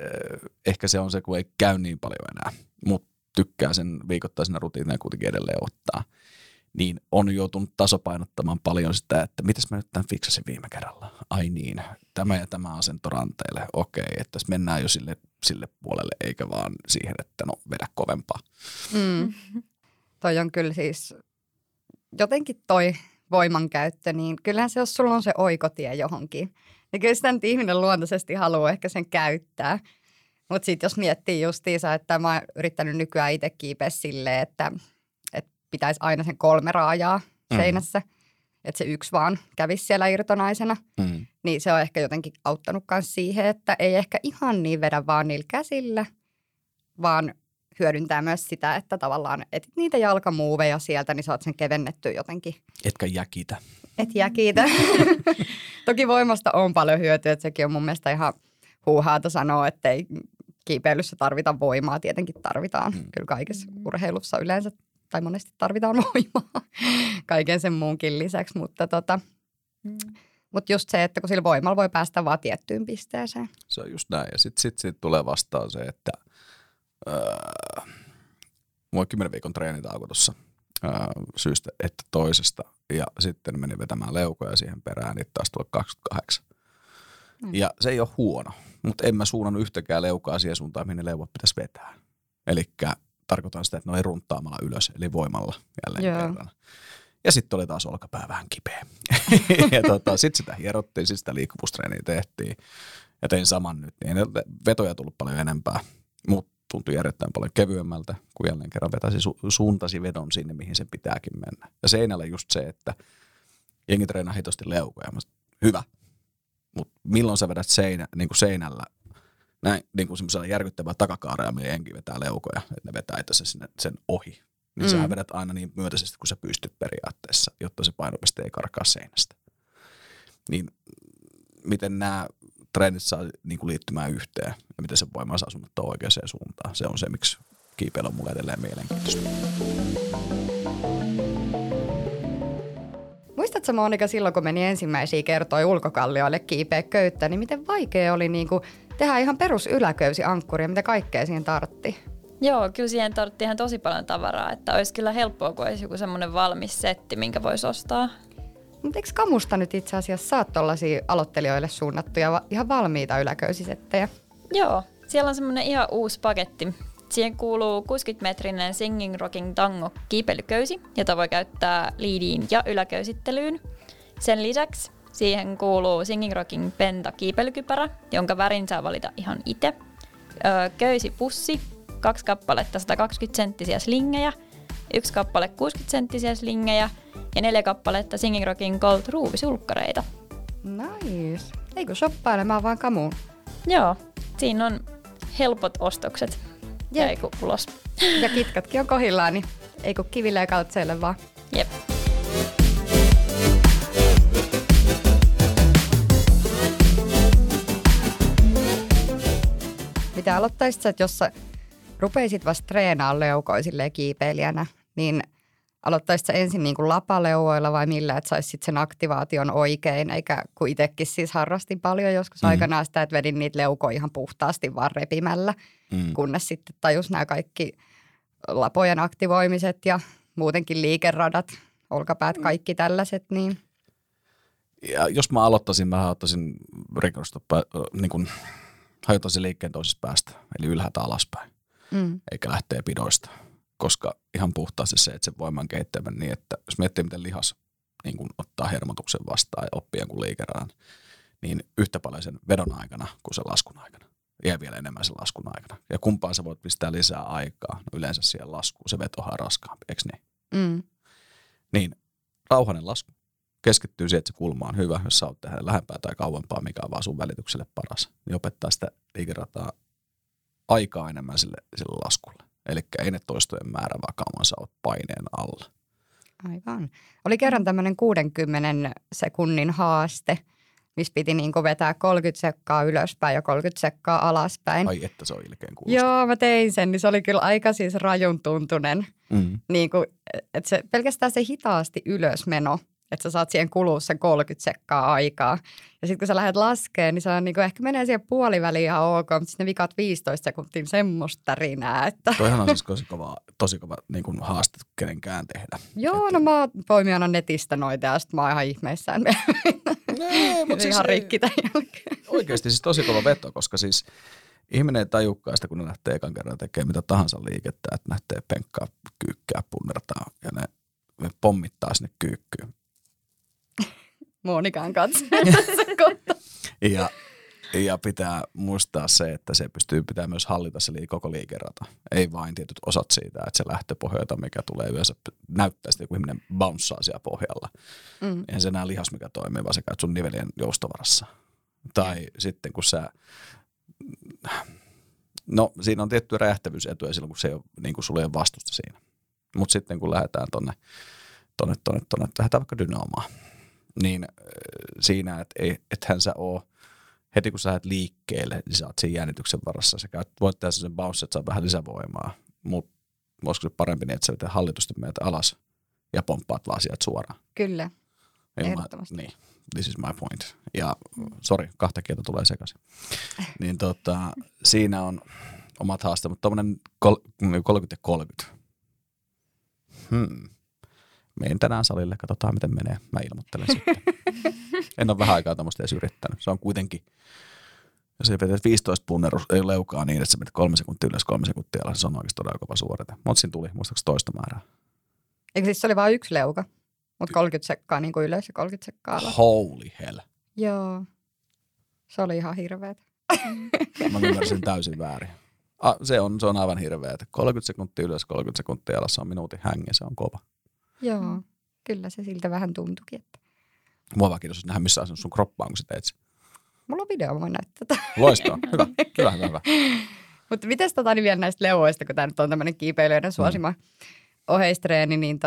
ehkä se on se, kun ei käy niin paljon enää, mutta tykkää sen viikoittaisena rutiinina kuitenkin edelleen ottaa. Niin on joutunut tasapainottamaan paljon sitä, että mitäs mä nyt tämän fiksasin viime kerralla. Ai niin, tämä ja tämä asento ranteille. Okei, että mennään jo sille puolelle, eikä vaan siihen, että no vedä kovempaa. Mm. Toi on kyllä siis jotenkin toi... voimankäyttö, niin kyllähän se, jos sulla on se oikotie johonkin, niin kyllä sitä nyt ihminen luontaisesti haluaa ehkä sen käyttää. Mutta sitten jos miettii justiinsa, että mä oon yrittänyt nykyään itse kiipeä silleen, että pitäisi aina sen 3 raajaa seinässä, että se yksi vaan kävisi siellä irtonaisena, niin se on ehkä jotenkin auttanut myös siihen, että ei ehkä ihan niin vedä vaan niillä käsillä, vaan hyödyntää myös sitä, että tavallaan etit niitä jalkamuoveja sieltä, niin saat sen kevennettyä jotenkin. Etkä jäkitä. Et jäkitä. Toki voimasta on paljon hyötyä, että sekin on mun mielestä ihan huuhaata sanoa, että ei kiipeilyssä tarvita voimaa. Tietenkin tarvitaan. Kyllä kaikessa urheilussa yleensä, tai monesti tarvitaan voimaa kaiken sen muunkin lisäksi. Mutta just se, että kun sillä voimalla voi päästä vaan tiettyyn pisteeseen. Se on just näin. Ja sit tulee vastaan se, että mulla oli 10 viikon treenitauko tuossa syystä että toisesta ja sitten menin vetämään leukoja siihen perään, niin taas tuli 28. Ja se ei ole huono, mutta en mä suunnannut yhtäkään leukaa siihen suuntaan, minne leuat pitäisi vetää. Elikkä tarkoitan sitä, että ne oli runttaamalla ylös, eli voimalla jälleen kerran. Ja sitten oli taas olkapää vähän kipeä. Ja sitten sitä hierottiin, sitten sitä liikkuvuustreeniä tehtiin ja tein saman nyt, niin vetoja tullut paljon enempää, mutta tuntui järjettäen paljon kevyemmältä, kun jälleen kerran vetäisi suuntasi vedon sinne, mihin sen pitääkin mennä. Ja seinällä just se, että jengi treenaa hitosti leukoja. Hyvä, mutta milloin sä vedät niin kuin seinällä näin niin kuin semmoisella järkyttävää takakaareja, millä henki vetää leukoja, että ne vetää itse sinne sen ohi. Niin sä vedät aina niin myötäisesti, kun sä pystyt periaatteessa, jotta se painopiste ei karkaa seinästä. Niin miten nämä treenit saa niin kuin liittymään yhteen ja miten se voimaa saa suunnattaa oikeaan suuntaan. Se on se, miksi kiipeily on mulle edelleen mielenkiintoista. Muistatko Monika silloin, kun meni ensimmäisiä kertoi ulkokallioille kiipeä köyttä, niin miten vaikea oli niin kuin tehdä ihan perus yläköysi ankkuria, mitä kaikkea siihen tartti? Joo, kyllä siihen tartti ihan tosi paljon tavaraa, että olisi kyllä helppoa, kun olisi joku semmoinen valmis setti, minkä voisi ostaa. Mutta eikö Kamusta nyt itse asiassa saa tuollaisia aloittelijoille suunnattuja ihan valmiita yläköysisettejä? Joo, siellä on semmoinen ihan uusi paketti. Siihen kuuluu 60-metrinen Singing Rocking Tango -kiipeilyköysi, jota voi käyttää liidiin ja yläköysittelyyn. Sen lisäksi siihen kuuluu Singing Rocking Penta -kiipeilykypärä, jonka värin saa valita ihan itse. Köysipussi, 2 kappaletta 120-senttisiä slingejä, 1 kappale 60-senttisiä slingejä ja 4 kappaletta Singing Rocking Gold ruuvisulkkareita. Nice. Eikö shoppailemaan vaan Kamuun? Joo, siinä on helpot ostokset. Jep. Eiku ulos. Ja kitkatkin on kohillaan, niin eiku kiville ja kaltseille vaan. Jep. Mitä aloittaisit sä, että jos sä rupeisit vasta treenaamaan leukoja silleen kiipeilijänä, niin aloittaisit sä ensin niin kuin lapaleuoilla vai millä, että saisit sen aktivaation oikein, eikä kun itsekin siis harrastin paljon joskus aikanaan sitä, että vedin niitä leukoja ihan puhtaasti vaan repimällä, kunnes sitten tajus nämä kaikki lapojen aktivoimiset ja muutenkin liikeradat, olkapäät, kaikki tällaiset, niin. Ja jos mä aloittaisin, mä ottaisin niin kuin hajottaisin liikkeen toisesta päästä, eli ylhäältä alaspäin, eikä lähtee pidoista. Koska ihan puhtaasti se, että sen voiman kehittämään niin, että jos miettii, miten lihas niin kun ottaa hermotuksen vastaan ja oppii jonkun liikeradan, niin yhtä paljon sen vedon aikana kuin sen laskun aikana. Ja vielä enemmän sen laskun aikana. Ja kumpaan sä voit pistää lisää aikaa, no yleensä siihen laskuun, se vetohan on raskaampi, eikö niin? Niin, rauhainen lasku. Keskittyy siihen, että se kulma on hyvä, jos sä oot tehdä lähempää tai kauempaa, mikä on vaan sun välitykselle paras. Niin opettaa sitä liikerataa aikaa enemmän sille laskulle. Elikkä ei ne toistojen määrä, vaan sä oot paineen alla. Aivan. Oli kerran tämmöinen 60 sekunnin haaste, missä piti niinku vetää 30 sekkaa ylöspäin ja 30 sekkaa alaspäin. Ai että se on ilkeän kuulosta. Joo, mä tein sen, niin se oli kyllä aika siis rajun tuntunen. Niinku, että se, pelkästään se hitaasti ylösmeno, että sä saat siihen kulussa 30 sekkaa aikaa. Ja sitten kun sä lähdet laskeen, niin se on niinku, ehkä menee siihen puoliväliin ihan ok, mutta sitten ne vikat 15 sekuntia semmoista rinää. Että. Toihan on siis tosi kova niin kuin haaste kenenkään tehdä. Joo, että. No mä poimin aina netistä noita ja sitten mä oon ihan ihmeissään. Nee, mutta siis ihan rikki tämän jälkeen. Oikeasti siis tosi kova veto, koska siis ihminen ei tajukaan sitä, kun ne lähtee ekan kerran tekemään mitä tahansa liikettä, että lähtee penkkaa, kyykkää, punnertaa ja ne pommittaa sinne kyykkyyn. Monikan kanssa. ja pitää muistaa se, että se pitää myös hallita se koko liikerata. Ei vain tietyt osat siitä, että se lähtöpohjalta, mikä tulee yleensä, näyttää sitä, kun ihminen bounceaa siellä pohjalla. Eihän se enää lihas, mikä toimii, vaan sä käyt sun nivelien joustovarassa. Tai sitten kun sä. No siinä on tiettyä räjähtävyysetuja silloin, kun se ei ole, niin kuin sulla ei ole vastusta siinä. Mutta sitten kun lähdetään lähdetään vaikka dynaamaan. Niin siinä, että ethän sä oo, heti kun sä lähdet liikkeelle, niin sä oot siinä jännityksen varassa. Sä voit tehdä sen bounce, että saa vähän lisävoimaa, mutta olisiko se parempi niin, että sä vetää hallitusti meitä alas ja pomppaat vaan sieltä suoraan. Kyllä, ehdottomasti. Niin, this is my point. Ja sori, kahta kieltä tulee sekaisin. Niin siinä on omat haasteet, mutta tommonen 30 ja 30. Menen tänään salille, katsotaan miten menee. Mä ilmoittelen sitten. En ole vähän aikaa tämmöistä edes yrittänyt. Se on kuitenkin, jos ei vetä 15 punnerleukaa niin, että sä menet 3 sekuntia ylös, 3 sekuntia alas, se on oikeasti todella kova suorite. Mutta siinä tuli, muistaaks toista määrää? Eikö siis se oli vain 1 leuka, mutta 30 sekkaa niin kuin ylös ja 30 sekkaa alas? Holy hell. Joo, se oli ihan hirveetä. Mä ymmärsin täysin väärin. Se on aivan hirveetä. 30 sekuntia ylös, 30 sekuntia alas, se on minuutin hängen, se on kova. Joo, kyllä se siltä vähän tuntuikin. Mua vaan kiinnostaa nähdä, missä asennossa sun kroppaa, kun sä teet. Mulla on video, voin näyttää. Loistoa, hyvä, hyvä, hyvä, hyvä. Mutta mites niin vielä näistä leuoista, kun tämä nyt on tämmöinen kiipeilyiden suosima oheistreeni, niin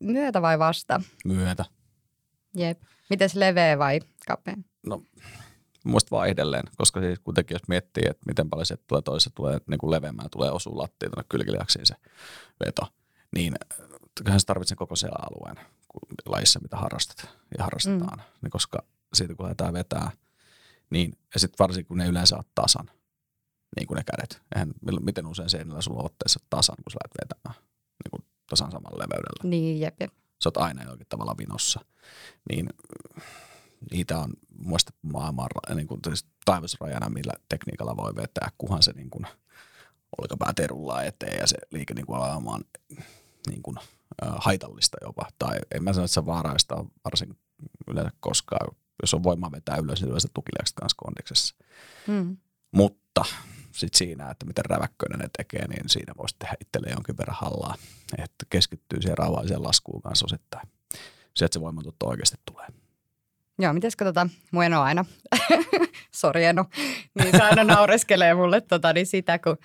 myötä vai vasta? Myötä. Jep. Mites leveä vai kapea? No, muista vaan edelleen, koska siis kuitenkin jos miettii, että miten paljon se tulee toisessa, tulee niin kuin leveämmään, tulee osuu lattiin tuonne kylkilaksiin se veto, niin kyllähän se tarvitsee koko sen alueen lajissa, mitä harrastat ja harrastetaan, niin koska siitä kun lähdetään vetää, niin ja sitten varsinkin kun ne yleensä on tasan, niin kuin ne kädet. Eihän, miten usein seinillä sulla on otteessa tasan, kun sä lähdet vetämään niin kuin tasan samalla leveydellä. Niin, jep, jep. Sä oot aina jollakin tavalla vinossa. Niin niitä on muista maailman niin kuin taivasrajana, millä tekniikalla voi vetää, kunhan se niin kuin olkapää terulaa eteen ja se liike niin kuin alkaa olemaan niin kuin haitallista jopa. Tai en mä sano, että se vaaraista on varsin yleensä koskaan. Jos on voimaa vetää ylös, niin yleensä tukilääkset kanssa kondiksessa. Mm. Mutta sitten siinä, että miten räväkköinen ne tekee, niin siinä voisi tehdä itselleen jonkin verran hallaa. Että keskittyy siihen rauhalliseen laskuun kanssa osittain. Sieltä se voimantuotto oikeasti tulee. Joo, mitenkö mun eno aina, sori eno, niin se aina naureskelee mulle niin sitä, kun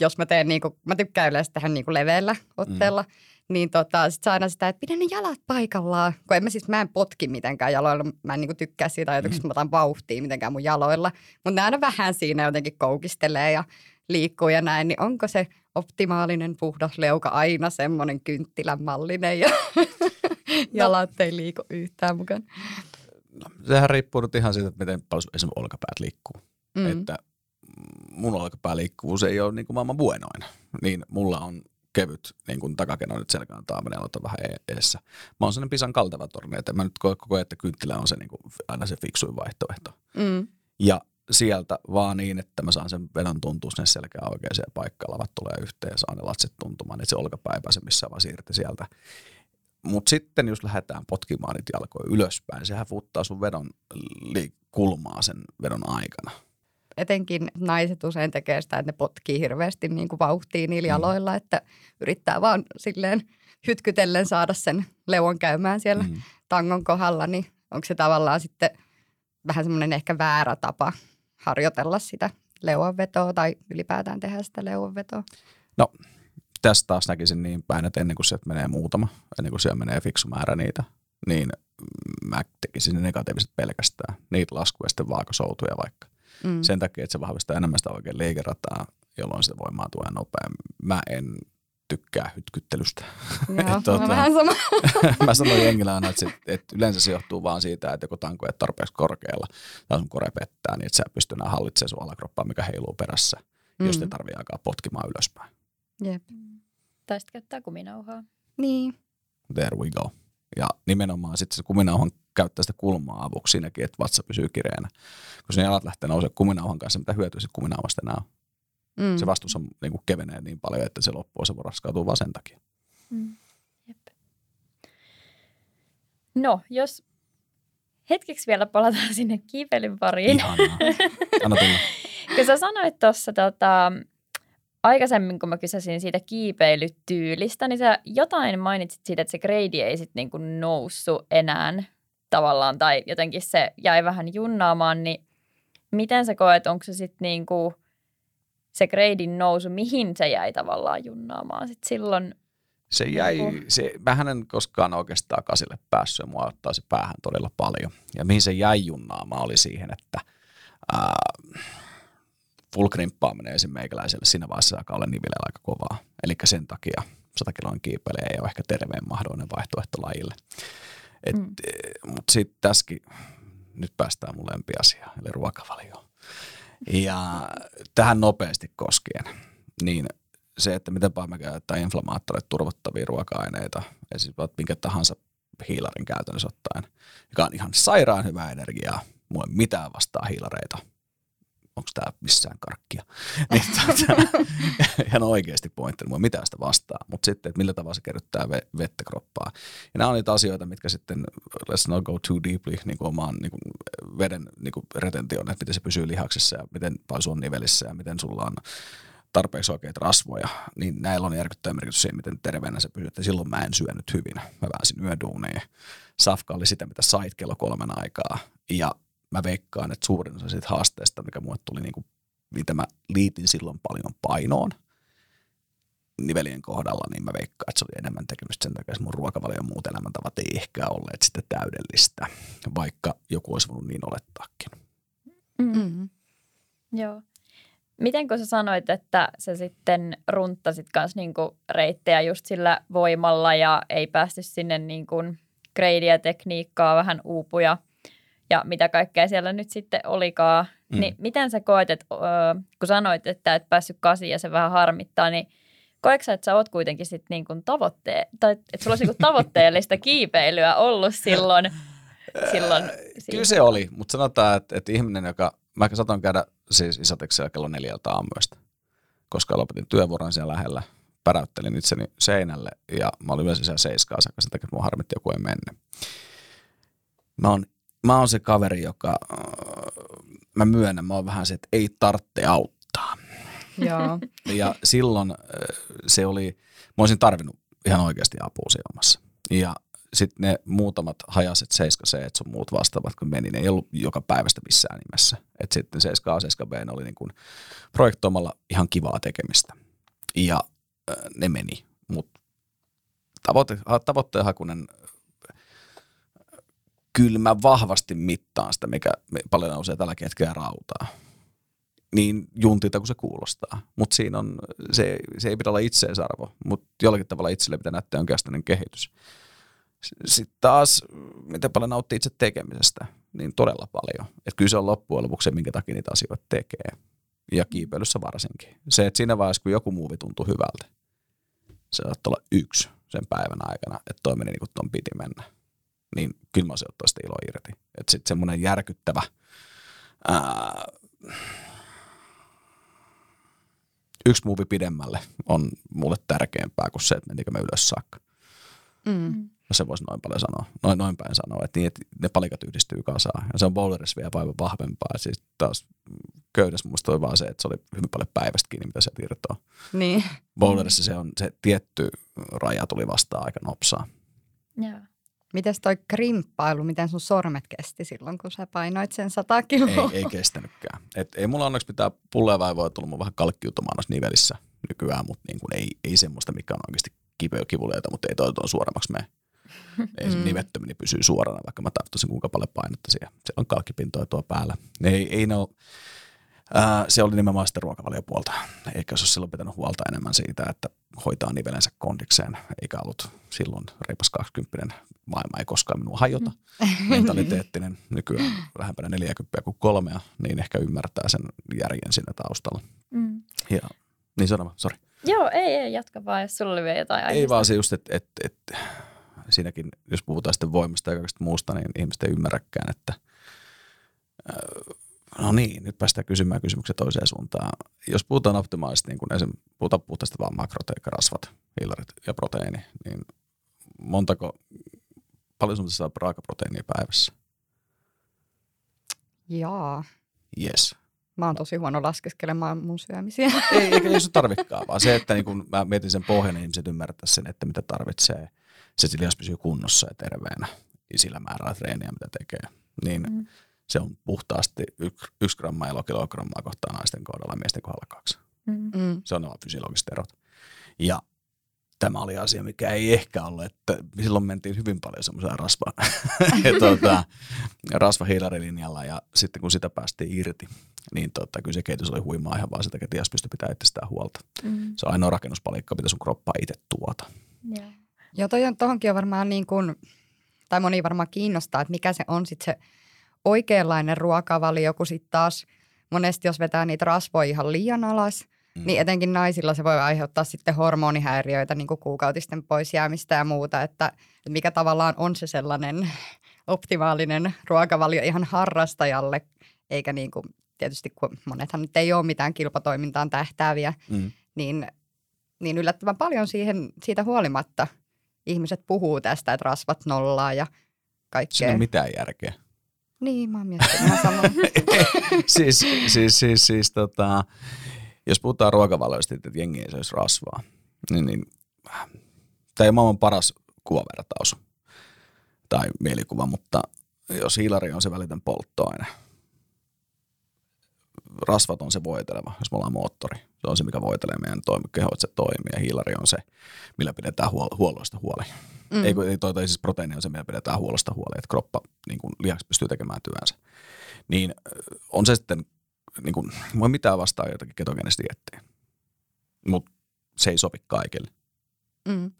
jos mä teen niinku, mä tykkään yleensä tähän niinku leveällä otteella, niin sit se aina sitä, että pidä ne jalat paikallaan. Kun mä en potki mitenkään jaloilla, mä en niinku tykkää siitä ajatuksesta, että mä otan vauhtia mitenkään mun jaloilla. Mutta ne aina vähän siinä jotenkin koukistelee ja liikkuu ja näin, niin onko se optimaalinen puhdas leuka aina semmoinen kynttilän mallinen ja jalat ei liiku yhtään mukaan? No, sehän riippuu nyt ihan siitä, että miten paljon esimerkiksi olkapäät liikkuu. Että mun olkapääliikkuvuus ei ole niin kuin maailman buenoin, niin mulla on kevyt niin kuin takakeno nyt selkään taaminen aloittaa vähän edessä. Mä oon sellainen pisan kaltava torni, että mä nyt koko ajan, että kynttilä on se niin kuin aina se fiksuin vaihtoehto. Ja sieltä vaan niin, että mä saan sen vedon tuntua sinne selkään oikeaan paikkaan, lavat tulee yhteen ja saan ne latset tuntumaan, että se olkapää ei pääse missään vaan siirti sieltä. Mutta sitten jos lähdetään potkimaan niitä jalkoja ylöspäin, sehän fuuttaa sun vedon kulmaa sen vedon aikana. Etenkin naiset usein tekee sitä, että ne potkii hirveästi niin kuin vauhtia niillä jaloilla, että yrittää vaan silleen hytkytellen saada sen leuan käymään siellä tangon kohdalla, niin onko se tavallaan sitten vähän semmoinen ehkä väärä tapa harjoitella sitä leuanvetoa tai ylipäätään tehdä sitä leuanvetoa? No tästä taas näkisin niin päin, että ennen kuin sieltä menee muutama, ennen kuin siellä menee fiksu määrä niitä, niin mä tekisin ne negatiiviset pelkästään, niitä laskuja sitten vaakasoutuja vaikka. Sen takia, että se vahvistaa enemmän sitä oikein liikerataa, jolloin se voimaa tulee nopeammin. Mä en tykkää hytkyttelystä. Joo, mä vähän sama. Mä sanoin jengillä aina, että yleensä se johtuu vaan siitä, että joku tanko ei tarpeeksi korkealla tai sun kore pettää, niin että sä pystyy enää hallitsemaan sun alakroppaa, mikä heiluu perässä, jos te tarvii alkaa potkimaan ylöspäin. Jep. Tai sitten käyttää kuminauhaa. Niin. There we go. Ja nimenomaan sitten se kuminauhan käyttää sitä kulmaa avuksi siinäkin, että vatsa pysyy kireänä. Kun sen jalat lähtee nousemaan kuminauhan kanssa, mitä hyötyä sitten kuminauvasta enää on. Se vastuus on, niin kuin kevenee niin paljon, että se loppuu, se raskautuu vaan sen takia. Jep. No, jos hetkeksi vielä palataan sinne kiipeilyn pariin. Ihanaa. Anna tulla. Kun sä sanoit tuossa aikaisemmin, kun mä kysäsin siitä kiipeilytyylistä, niin sä jotain mainitsit siitä, että se grade ei sitten niinku noussut enää tavallaan, tai jotenkin se jäi vähän junnaamaan, niin miten sä koet, onko se sitten niinku se gradein nousu, mihin se jäi tavallaan junnaamaan sitten silloin? Se jäi, mähän en koskaan oikeastaan kasille päässyt, ja mua ottaa se päähän todella paljon. Ja mihin se jäi junnaamaan oli siihen, että full-krimppaaminen esim. Meikäläiselle siinä vaiheessa alkaa olla nivelellä aika kovaa. Eli sen takia 100 kiloin kiipeilijä ei ole ehkä terveen mahdollinen vaihtoehto lajille. Mutta sitten tässäkin nyt päästään mun lempiasiaan, eli ruokavalioon. Ja tähän nopeasti koskien, niin se, että mitenpä me käytetään inflamaattoreita, turvottavia ruoka-aineita, esimerkiksi minkä tahansa hiilarin käytännössä ottaen, joka on ihan sairaan hyvää energiaa, mulla ei mitään vastaa hiilareita. Onko tämä missään karkkia? Niin, ihan oikeasti pointti, niin mulla ei mitään sitä vastaa. Mutta sitten, että millä tavalla se kerryttää vettä kroppaa. Ja nämä on niitä asioita, mitkä sitten, let's not go too deeply, niin kuin omaan niin kuin veden niin kuin retention, että miten se pysyy lihaksessa ja miten paljon sun nivelissä ja miten sulla on tarpeeksi oikeita rasvoja. Niin näillä on järkyttävä merkitys siihen, miten terveenä se pysyy. Että silloin mä en syönyt hyvin. Mä väänsin yöduuniin. Safka oli sitä, mitä sait kello 3 aikaa. Ja mä veikkaan, että suurin osa siitä haasteesta, mikä mulle tuli, niin kuin, mitä mä liitin silloin paljon painoon nivelien kohdalla, niin mä veikkaan, että se oli enemmän tekemistä sen takia, että mun ruokavalio ja muut elämäntavat ei ehkä olleet sitä täydellistä, vaikka joku olisi voinut niin olettaakin. Mm-hmm. Joo. Miten kun sä sanoit, että sä sitten runttasit kans niinku reittejä just sillä voimalla ja ei päästy sinne niinku greidiä tekniikkaa, vähän uupuja ja mitä kaikkea siellä nyt sitten olikaan, niin miten sä koet, että kun sanoit, että et päässyt kasiin ja se vähän harmittaa, niin koetko sä, että sä oot kuitenkin sitten niinku että sulla olisi niinku tavoitteellista kiipeilyä ollut silloin? Kyllä se oli, mutta sanotaan, että ihminen, joka mä saatan käydä siis isoteksella kello 4 aamuista, koska lopetin työvuoron siellä lähellä, päräyttelin itseni seinälle ja mä olin yleensä siellä 7 saakka, sen takia, että mua harmitti joku ei menne. Mä oon se kaveri, joka, mä myönnän, mä oon vähän se, että ei tarvitse auttaa. Joo. Ja silloin se oli, mä olisin tarvinnut ihan oikeasti apua siinä omassa. Ja sitten ne muutamat hajaset 7C, sun muut vastaavat, kun meni, ne ei ollut joka päivästä missään nimessä. Et sitten 7A, 7B oli niin kuin projektoimalla ihan kivaa tekemistä. Ja ne meni, mutta tavoitteenhakunen, kyllä mä vahvasti mittaan sitä, mikä paljon nousee tällä hetkellä rautaa. Niin juntilta kuin se kuulostaa, mutta siinä on, se ei pidä olla itseisarvo, mutta jollakin tavalla itselle pitää näyttää jonkinlainen kehitys. Sitten taas, miten paljon nauttii itse tekemisestä, niin todella paljon. Että kyllä se on loppujen lopuksi se, minkä takia niitä asioita tekee. Ja kiipeilyssä varsinkin. Se, että siinä vaiheessa, kun joku muuvi tuntui hyvältä, se saattaa olla yksi sen päivän aikana, että toi meni niin kuin ton piti mennä. Niin kyllä mä oon ottaa sitä iloa irti. Että sitten semmoinen järkyttävä yksi muuvi pidemmälle on mulle tärkeämpää kuin se, että menikö mä ylös saakka. Mm. Se voisi noin paljon sanoa, noin päin sanoa, että, niin, että ne palikat yhdistyy kasaan. Ja se on bowlerissa vielä aivan vahvempaa. Siis taas köydessä musta oli vaan se, että se oli hyvin paljon päivästä kiinni, mitä se irtoaa. Niin. Bowlerissa se tietty raja tuli vastaan aika nopsaa. Joo. Mites toi krimppailu, miten sun sormet kesti silloin, kun sä painoit sen 100 kiloa? Ei kestänytkään. Et ei mulla onneksi pitää pulleja vaivoja tullut mun vähän kalkkiutumaan noissa nivelissä nykyään, mutta niin kun ei semmoista, mikä on oikeasti kipeäkivuleita, mutta ei toivotaan suoremmaksi mene. Ei se nimettömäni pysyy suorana, vaikka mä tarvitsin kuinka paljon painetta siihen. Se on kalkkipintoja tuo päällä. Se oli nimenomaan sitä ruokavaliopuolta. Eikä se ole silloin pitänyt huolta enemmän siitä, että hoitaa nivelensä kondikseen. Eikä ollut silloin reipas 20. Maailma ei koskaan minua hajota. Mentaliteettinen nykyään lähempänä 40 kuin 3, niin ehkä ymmärtää sen järjen siinä taustalla. Mm. Ja, niin sanoma, sori. Joo, ei, jatka vaan, jos sulla oli vielä jotain aiheesta. Ei vaan se just, että siinäkin, jos puhutaan sitten voimasta ja kaikesta muusta, niin ihmiset ei ymmärräkään, että no niin, nyt päästään kysymään kysymyksiä toiseen suuntaan. Jos puhutaan optimaalisesti, niin kun esimerkiksi puhutaan puhtaasti vaan makroteikka, rasvat, hiilarit ja proteiini, niin paljon sun saa raakaproteiinia päivässä? Jaa. Yes. Mä oon tosi huono laskeskelemaan mun syömisiä. Ei sun tarvikaan, vaan se, että niin kun mä mietin sen pohjan, niin ihmiset ymmärtäisi sen, että mitä tarvitsee. Se, että lihas pysyy kunnossa ja terveenä sillä määrällä treeniä, mitä tekee, niin se on puhtaasti 1 grammaa kilogrammaa kohtaan naisten kohdalla ja miesten kohdalla 2. Mm. Se on nämä fysiologiset erot. Ja tämä oli asia, mikä ei ehkä ollut, että silloin mentiin hyvin paljon semmoisella rasvahiilarilinjalla ja sitten kun sitä päästiin irti, niin kyllä se kehitys oli huimaa ihan vaan sitä, että lihas pystyi pitää itsestään huolta. Mm. Se on ainoa rakennuspalikka, mitä sun kroppaa itse tuota. Yeah. Joo, tuohonkin on varmaan niin kuin, tai moni varmaan kiinnostaa, että mikä se on sitten se oikeanlainen ruokavalio, kun sitten taas monesti jos vetää niitä rasvoja ihan liian alas, niin etenkin naisilla se voi aiheuttaa sitten hormonihäiriöitä, niin kuin kuukautisten poisjäämistä ja muuta, että mikä tavallaan on se sellainen optimaalinen ruokavalio ihan harrastajalle, eikä niin kuin tietysti, kun monethan nyt ei ole mitään kilpatoimintaan tähtääviä, niin yllättävän paljon siitä huolimatta ihmiset puhuu tästä, että rasvat nollaa ja kaikkea. Siinä ei ole mitään järkeä. Niin, mä oon miettinyt ihan samoin. siis, jos puhutaan ruokavalioista, että jengi ei saisi rasvaa, niin tämä ei ole maailman paras kuvavertaus tai mielikuva, mutta jos hiilari on se välitön polttoaine. Rasvat on se voiteleva, jos me ollaan moottori. Se on se, mikä voitelee meidän keho, että se toimii. Ja hiilari on se, millä pidetään huollosta huoli. Mm. Ei siis proteiini on se, millä pidetään huollosta huoli, että kroppa niin kuin lihaksi pystyy tekemään työnsä. Niin on se sitten, niin kuin, voi mitään vastaa jotakin ketogeenistä dieettiä. Mutta se ei sovi kaikille. Mm.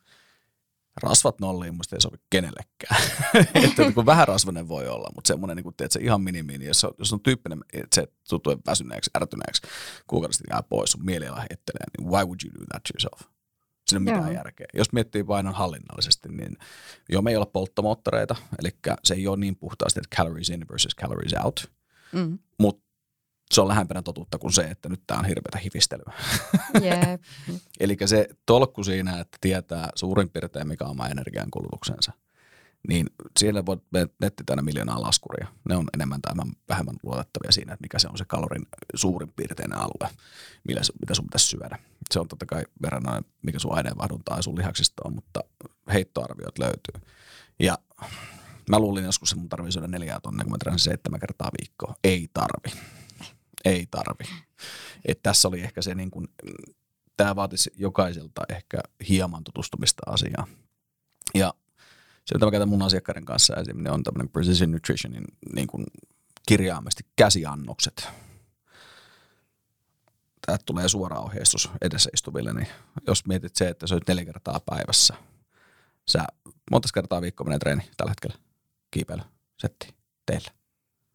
Rasvat nolliin musta ei sovi kenellekään. Että kun vähän rasvainen voi olla, mutta semmoinen niin teet se ihan minimiin, niin jos on tyyppinen, että se tuntuu väsyneeksi, ärtyneeksi, kuukaudesta jää pois, sun mieliala heittelee, niin why would you do that to yourself? Siinä on mitään järkeä. Jos miettii vain hallinnallisesti, niin joo, me ei olla polttomoottoreita, eli se ei ole niin puhtaasti, että calories in versus calories out, mutta se on lähempänä totuutta kuin se, että nyt tää on hirveätä hifistelyä. Yep. Eli se tolkku siinä, että tietää suurin piirtein mikä on oma energiankulutuksensa, niin siellä voi netti täynnä miljoonaa laskuria. Ne on enemmän tai vähemmän luotettavia siinä, että mikä se on se kalorin suurin piirteinen alue, mitä sun pitäisi syödä. Se on totta kai verrannoin, mikä sun aineenvaihduntaa ja sun lihaksista on, mutta heittoarviot löytyy. Ja mä luulin joskus, että mun tarvii syödä 4 tonnia, kun mä treenasin 7 kertaa viikkoa. Ei tarvi. Et tässä oli ehkä se, niin kun, tää vaatisi jokaiselta ehkä hieman tutustumista asiaan. Ja se, mitä mä käytän mun asiakkaiden kanssa esimerkiksi, ne on tämmöinen Precision Nutritionin niin kun kirjaimesti käsiannokset. Tää tulee suora ohjeistus edessä istuville, niin jos mietit se, että söit 4 kertaa päivässä, sä monta kertaa viikkoa menee treeni tällä hetkellä? Kiipeily, setti, teillä.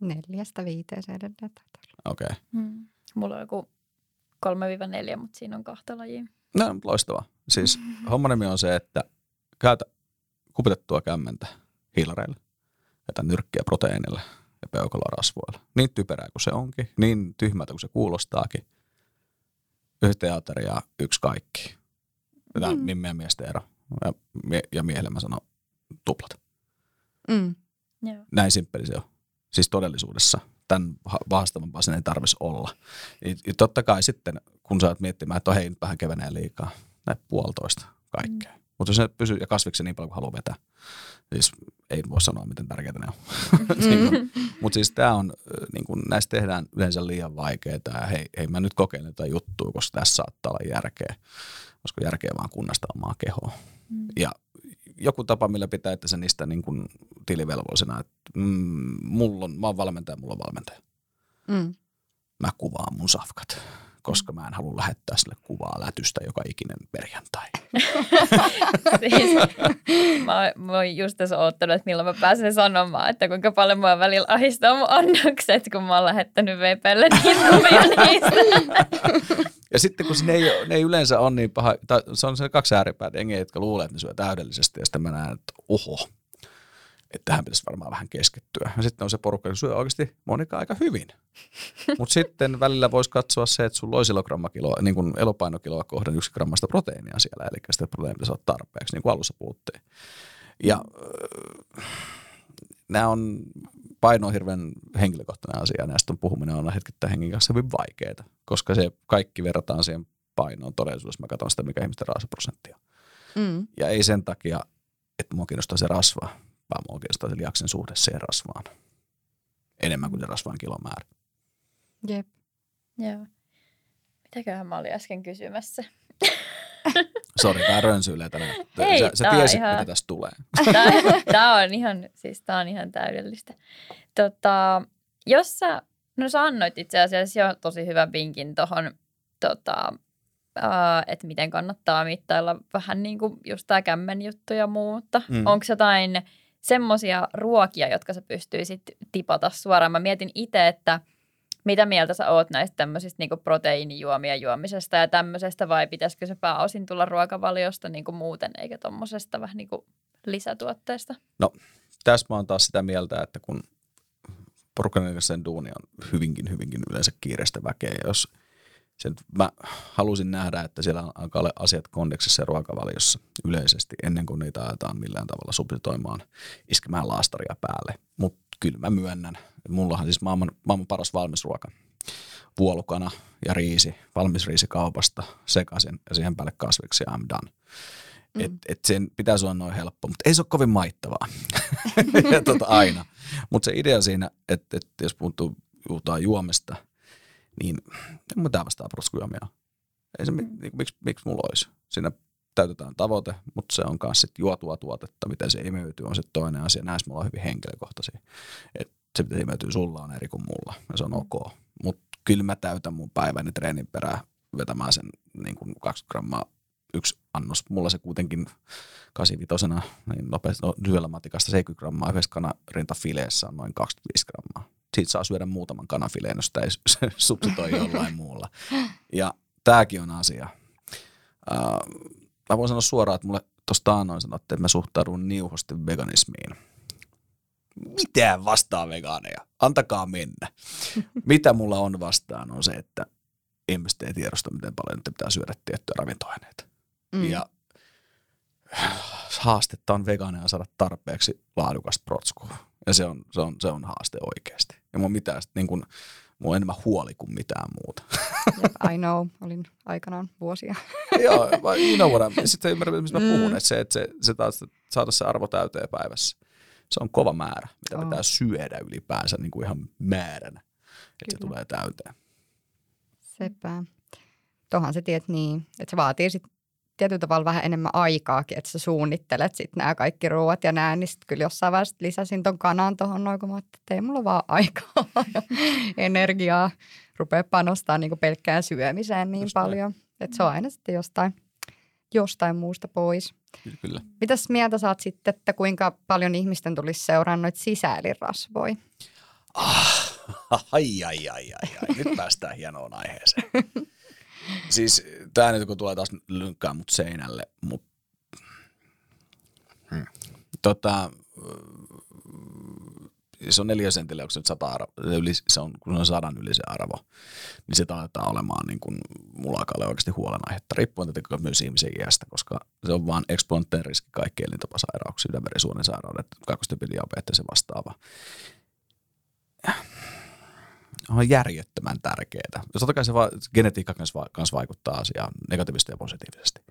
4-5 edelleen taitaa. Okei. Okay. Mm. Mulla on joku 3-4, mutta siinä on 2 lajia. No, loistavaa. Siis homman nimi on se, että käytä kupitettua kämmentä hiilareilla, jätä nyrkkiä proteiinilla ja peukalorasvoilla. Niin typerää kuin se onkin, niin tyhmältä kuin se kuulostaakin. 1 teateria, 1 kaikki. Tämä on nimmeä miesten ero. Ja miehelle mä sanon tuplat. Mm. Yeah. Näin simppeli se on. Siis todellisuudessa. Tämän vahastavampaa sen ei tarvitsisi olla. Ja totta kai sitten, kun sä oot miettimään, että hei, nyt vähän kevenee liikaa. Näitä 1,5 kaikkea. Mutta jos ne pysyy ja kasviksi niin paljon kuin haluaa vetää. Siis ei voi sanoa, miten tärkeää ne on. Mutta siis tää on, niin kun näistä tehdään yleensä liian vaikeita. Ja hei, mä nyt kokeilen jotain juttua, koska tässä saattaa olla järkeä. Koska järkeä vaan kunnasta omaa kehoa. Mm. Ja joku tapa, millä pitää, että se niistä niin kuin tilivelvollisena, että mä oon valmentaja, mulla on valmentaja. Mm. Mä kuvaan mun safkat, koska mä en halua lähettää sille kuvaa lätystä joka ikinen perjantai. Siis, mä oon just tässä oottanut, että milloin mä pääsen sanomaan, että kuinka paljon mua välillä ahistaa mun annokset, kun mä oon lähettänyt VPlle niitä kuvia niistä. Ja sitten kun ne ei yleensä ole niin paha, se on se 2 ääripäät jengiä, jotka luulee, että ne syö täydellisesti, ja sitten mä näen, että oho, että tähän pitäisi varmaan vähän keskittyä. Ja sitten on se porukka, joka syö oikeasti Monika aika hyvin. Mutta sitten välillä voisi katsoa se, että sulla olisi niin kuin elopainokiloa kohden 1 grammaista proteiinia siellä, eli sitä proteiinia pitäisi olla tarpeeksi, niin kuin alussa puhuttiin. Ja nämä on paino on hirveän henkilökohtainen asia, ja näistä puhuminen on hetkittäin hengen kanssa hyvin vaikeaa, koska se kaikki verrataan siihen painoon todellisuudessa. Mä katson sitä, mikä ihmisten rasvaprosentti on. Mm. Ja ei sen takia, että mua kiinnostaa se rasva, vaan mua kiinnostaa se lihaksen suhde siihen rasvaan. Enemmän kuin se rasvan kilomäärä. Jep. Joo. Mitäköhän mä olin äsken kysymässä? Sori, tää rönsyilee tänään. Sä tiesit, ihan... mitä tässä tulee. Tää on ihan täydellistä. Jos sä, sä annoit itse asiassa jo tosi hyvän vinkin tohon, että miten kannattaa mittailla vähän niin kuin just tää kämmen juttu ja muuta. Mm. Onko jotain semmosia ruokia, jotka sä pystyisit tipata suoraan? Mä mietin itse, että mitä mieltä sä oot näistä tämmöisistä niinku proteiinijuomia juomisesta ja tämmöisestä, vai pitäisikö se pääosin tulla ruokavaliosta niinku muuten, eikä tommosesta vähän niinku lisätuotteesta? No, tässä mä oon taas sitä mieltä, että kun porukanikaisen duuni on hyvinkin yleensä kiireistä väkeä, jos sen, mä halusin nähdä, että siellä alkaa olla asiat kondeksissa ja ruokavaliossa yleisesti, ennen kuin niitä ajetaan millään tavalla substituoimaan, iskemään laastaria päälle, mutta kyllä mä myönnän. Mullahan siis maailman paras valmisruoka. Vuolukana ja riisi, valmis riisi kaupasta sekaisin ja siihen päälle kasviksi ja I'm done. Et sen pitäisi olla noin helppo, mutta ei se ole kovin maittavaa aina. Mutta se idea siinä, että jos puhuttu juomesta, niin en mä tämmöistä apruskujuomia ole. Ei se, miksi mulla olisi? Siinä täytetään tavoite, mutta se on myös sit juotua tuotetta, miten se imeytyy, on se toinen asia. Näissä me ollaan hyvin henkilökohtaisia. Et se, miten imeytyy sulla, on eri kuin mulla, ja se on ok. Mutta kyllä mä täytän mun päiväni treenin perään vetämään sen niin kuin 2 grammaa yksi annos. Mulla se kuitenkin 8-5-osena niin nopeasti, syöllä matikasta 70 grammaa, yhdessä kanarintafileessä on noin 25 grammaa. Siitä saa syödä muutaman kanafileen, jos sitä ei substituoi jollain muulla. Ja tääkin on asia. Mä voin sanoa suoraan, että mulle tuossa taannoin sanottiin, että mä suhtaudun niuhosti veganismiin. Mitään vastaan vegaaneja. Antakaa mennä. Mitä mulla on vastaan on se, että ihmiset ei tiedosta, miten paljon nyt pitää syödä tiettyjä ravintoaineita. Mm. Ja haastetta on vegaaneja saada tarpeeksi laadukasta protskua. Ja se on haaste oikeasti. Ja mulla on mitään, niin kun, mulla on enemmän huoli kuin mitään muuta. Yep, I know. Olin aikanaan vuosia. Joo, you know what I mean. Sitten ymmärrän, mistä mä puhun. Että se taas, että saada se arvo täyteen päivässä. Se on kova määrä, mitä pitää syödä ylipäänsä niin kuin ihan määränä. Että se tulee täyteen. Sepä. Tuohan se tiedät niin, että se vaatii sitten tietyllä tavalla vähän enemmän aikaakin, että sä suunnittelet sitten nämä kaikki ruoat ja nää, niin sitten kyllä jossain vaiheessa lisäsin ton kanan tuohon noin, kun mä ajattelin, että ei mulla vaan aikaa ja energiaa rupeaa panostaa niin kuin pelkkään syömiseen niin just paljon, että se on aina sitten jostain muusta pois. Kyllä. Mitäs mieltä sä oot sitten, että kuinka paljon ihmisten tulisi seuraa noita sisäilirasvoja? Ai. Nyt päästään hienoon aiheeseen. Siis tää nyt kun tulee taas lynkkää mut seinälle, mut se on 4 sentillä, kun se on 100 arvo, kun se on 100 yli se arvo, niin se taitaa olemaan niin kuin mulla alkaa oikeasti huolenaihetta, riippuen tietenkin myös ihmisen iästä, koska se on vaan eksponenttinen riski kaikki elintapasairauksia, sydänverisuonen sairaudet, kakkostyypin diabetes ja vastaava. On järjettömän tärkeää. Totta kai se genetiikka kanssa vaikuttaa asiaan negatiivisesti ja positiivisesti.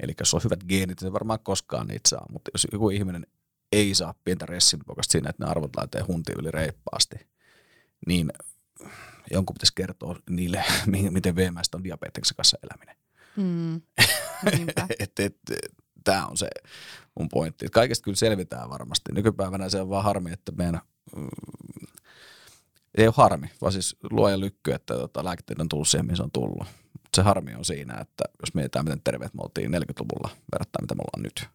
Eli jos on hyvät geenit, se varmaan koskaan niitä saa, mutta jos joku ihminen ei saa pientä ressinpokasta siinä, että ne arvot laitee huntiin yli reippaasti, niin jonkun pitäisi kertoa niille, miten veemäistä on diabeteksen kanssa eläminen. Mm. Tämä on se mun pointti. Kaikesta kyllä selvitään varmasti. Nykypäivänä se on vaan harmi, että meidän... Ei ole harmi, vaan siis luoja lykky, että lääketieteen on tullut siihen, mihin se on tullut. Mut se harmi on siinä, että jos mietitään, miten terveet me oltiin 40-luvulla verrattuna, mitä me ollaan nyt,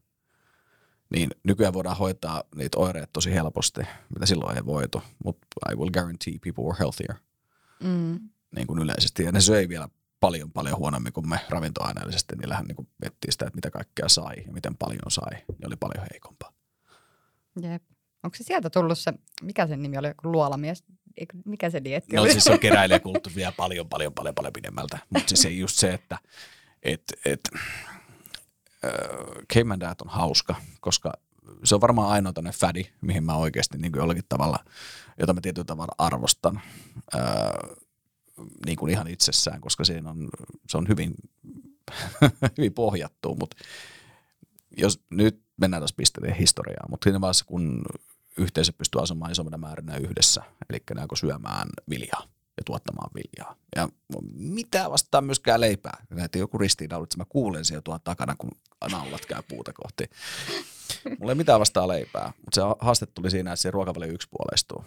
niin nykyään voidaan hoitaa niitä oireita tosi helposti, mitä silloin ei voitu, mutta I will guarantee people were healthier, niin kuin yleisesti. Ja ne söi vielä paljon huonommin kuin me ravintoaineellisesti, niillähän niin miettii sitä, että mitä kaikkea sai ja miten paljon sai, ja oli paljon heikompaa. Jep. Onko se sieltä tullut se, mikä sen nimi oli, joku luolamies? Mikä se dieetti oli? No siis se on keräilijäkulttuuri vielä paljon pidemmältä. Mutta siis ei just se, että Cayman Dad on hauska, koska se on varmaan ainoa tämmöinen fädi, mihin mä oikeasti niin kuin jollakin tavalla, jota mä tietyllä tavalla arvostan niin kuin ihan itsessään, koska siinä on, se on hyvin, hyvin pohjattu, mutta jos nyt mennään tuossa pisteiden historiaan, mutta siinä vaiheessa, kun yhteisö pystyy asumaan isommana määrinä yhdessä, eli ne alkoi syömään viljaa ja tuottamaan viljaa. Ja mitä vastaan myöskään leipää. Näitä joku ristiinnaulitse, mä kuulen siellä tuolla takana, kun naulat käy puuta kohti. Mulla ei mitään vastaan leipää, mutta se haaste tuli siinä, että se ruokavalio yksipuoleistuu.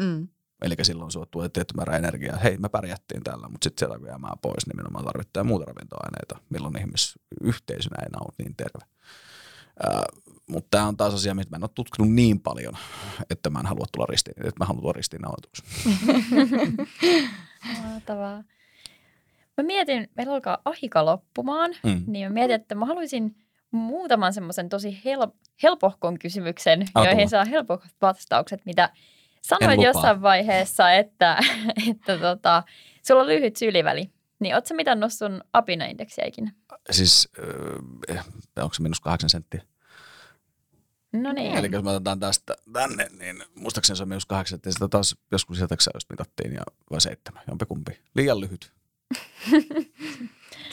Mm. Eli silloin sinua tulee tietty määrä energiaa. Hei, me pärjättiin tällä, mutta sitten sieltä kun jäämään pois, niin nimenomaan tarvittaa muuta ravintoaineita, milloin ihmisyhteisönä ei ole niin terve. Mutta tämä on taas asia, mitä mä en ole tutkinut niin paljon, että mä en halua tulla ristiinnautuksi. Mahtavaa. Mä mietin, meillä alkaa ahika loppumaan, niin mä mietin, että mä haluaisin muutaman semmoisen tosi helpohkon kysymyksen, joihin saa helpohkot vastaukset, mitä sanoit jossain vaiheessa, että sulla on lyhyt syliväli. Niin ootko sä mitannut sun apinaindeksiä ikinä? Siis onko se -8 senttiä? No niin. Eli jos mä otetaan tästä tänne, niin muistaakseni se on -8 senttiä. Sitä taas joskus sieltäksä just mitattiin, vai 7, jompikumpi. Liian lyhyt.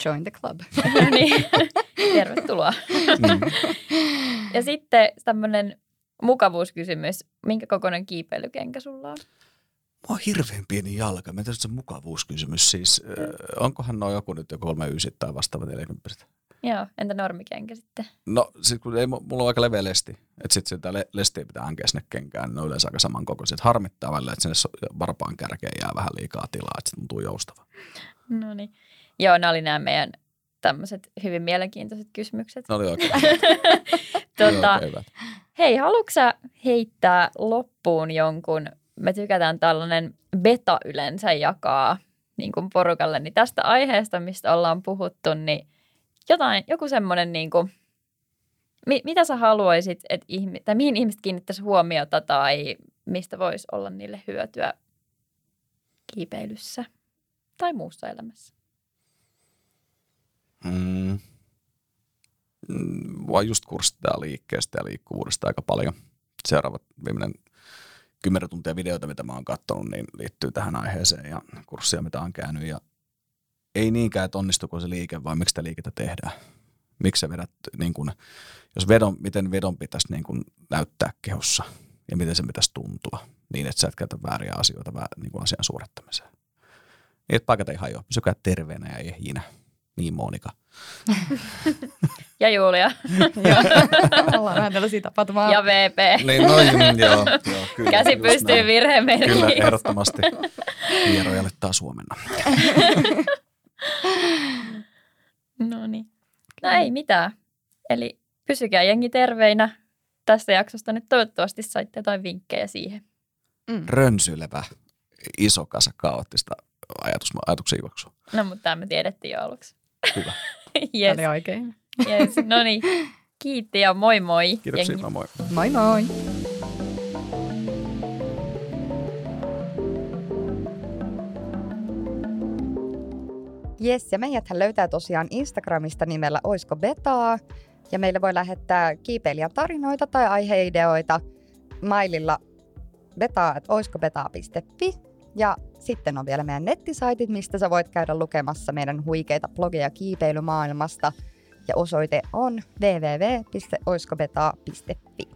Join the club. No niin, tervetuloa. Ja sitten tämmönen Mukavuuskysymys. Minkä kokoinen kiipeilykenkä sulla on? Mä oon hirveän pieni jalka. Mä tietysti se mukavuuskysymys. Siis, onkohan noin joku nyt jo 39 tai vastaava 40? Joo, entä normikenkä sitten? No, sit kun ei, mulla on aika leveä lesti. Että sitten sitä lestiä pitää hankea sinne kenkään. Ne on yleensä aika samankokoiset. Harmittaa välillä, että sinne varpaan kärkeen jää vähän liikaa tilaa, että se tuntuu joustava. No niin. Joo, nämä oli nämä meidän tämmöiset hyvin mielenkiintoiset kysymykset. Ne oli oikein. Hei, haluatko sä heittää loppuun jonkun? Me tykätään tällainen beta yleensä jakaa niin kuin porukalle. Niin tästä aiheesta, mistä ollaan puhuttu, niin joku semmoinen, niin kuin, mitä sä haluaisit, että mihin ihmiset kiinnittäisi huomiota tai mistä voisi olla niille hyötyä kiipeilyssä tai muussa elämässä? Vaan just kurssittaa liikkeestä ja liikkuvuudesta aika paljon. Seuraavat viimeinen 10 tuntia videoita, mitä mä oon katsonut, niin liittyy tähän aiheeseen ja kurssia, mitä on käynyt. Ja ei niinkään, että onnistuko se liike, vaan miksi sitä liikettä tehdään. Miksi sä vedät, niin kun, miten vedon pitäisi niin kun näyttää kehossa ja miten se pitäisi tuntua niin, että sä et käytä vääriä asioita niin kun asian suorittamiseen. Niin, että paikat ei hajoa. Pysykää terveenä ja ehjinä. Niin, Monika. Ja Julia. Ollaan vähän tällaisia tapahtumaa. Ja VP. Niin, joo, kyllä, käsi pystyy virhemerkkiin. Kyllä, ehdottomasti. Hieroja olettaa suomenna. No niin. No ei mitään. Eli pysykää jengi terveinä. Tästä jaksosta nyt toivottavasti saitte jotain vinkkejä siihen. Rönsylevä, iso kasa kaoottista ajatuksen juoksua. No, mutta tämä me tiedettiin jo aluksi. Hyvä. Yes. Tämä oli oikein. Yes. No niin, kiitti ja moi moi. Kiitoksia, moi. Moi moi. Jes, ja meidäthän löytää tosiaan Instagramista nimellä Oisko Betaa. Ja meille voi lähettää kiipeilijän tarinoita tai aiheideoita maililla betaa@oiskobetaa.fi. Ja sitten on vielä meidän nettisaitit, mistä sä voit käydä lukemassa meidän huikeita blogeja kiipeilymaailmasta. Ja osoite on www.oiskobetaa.fi.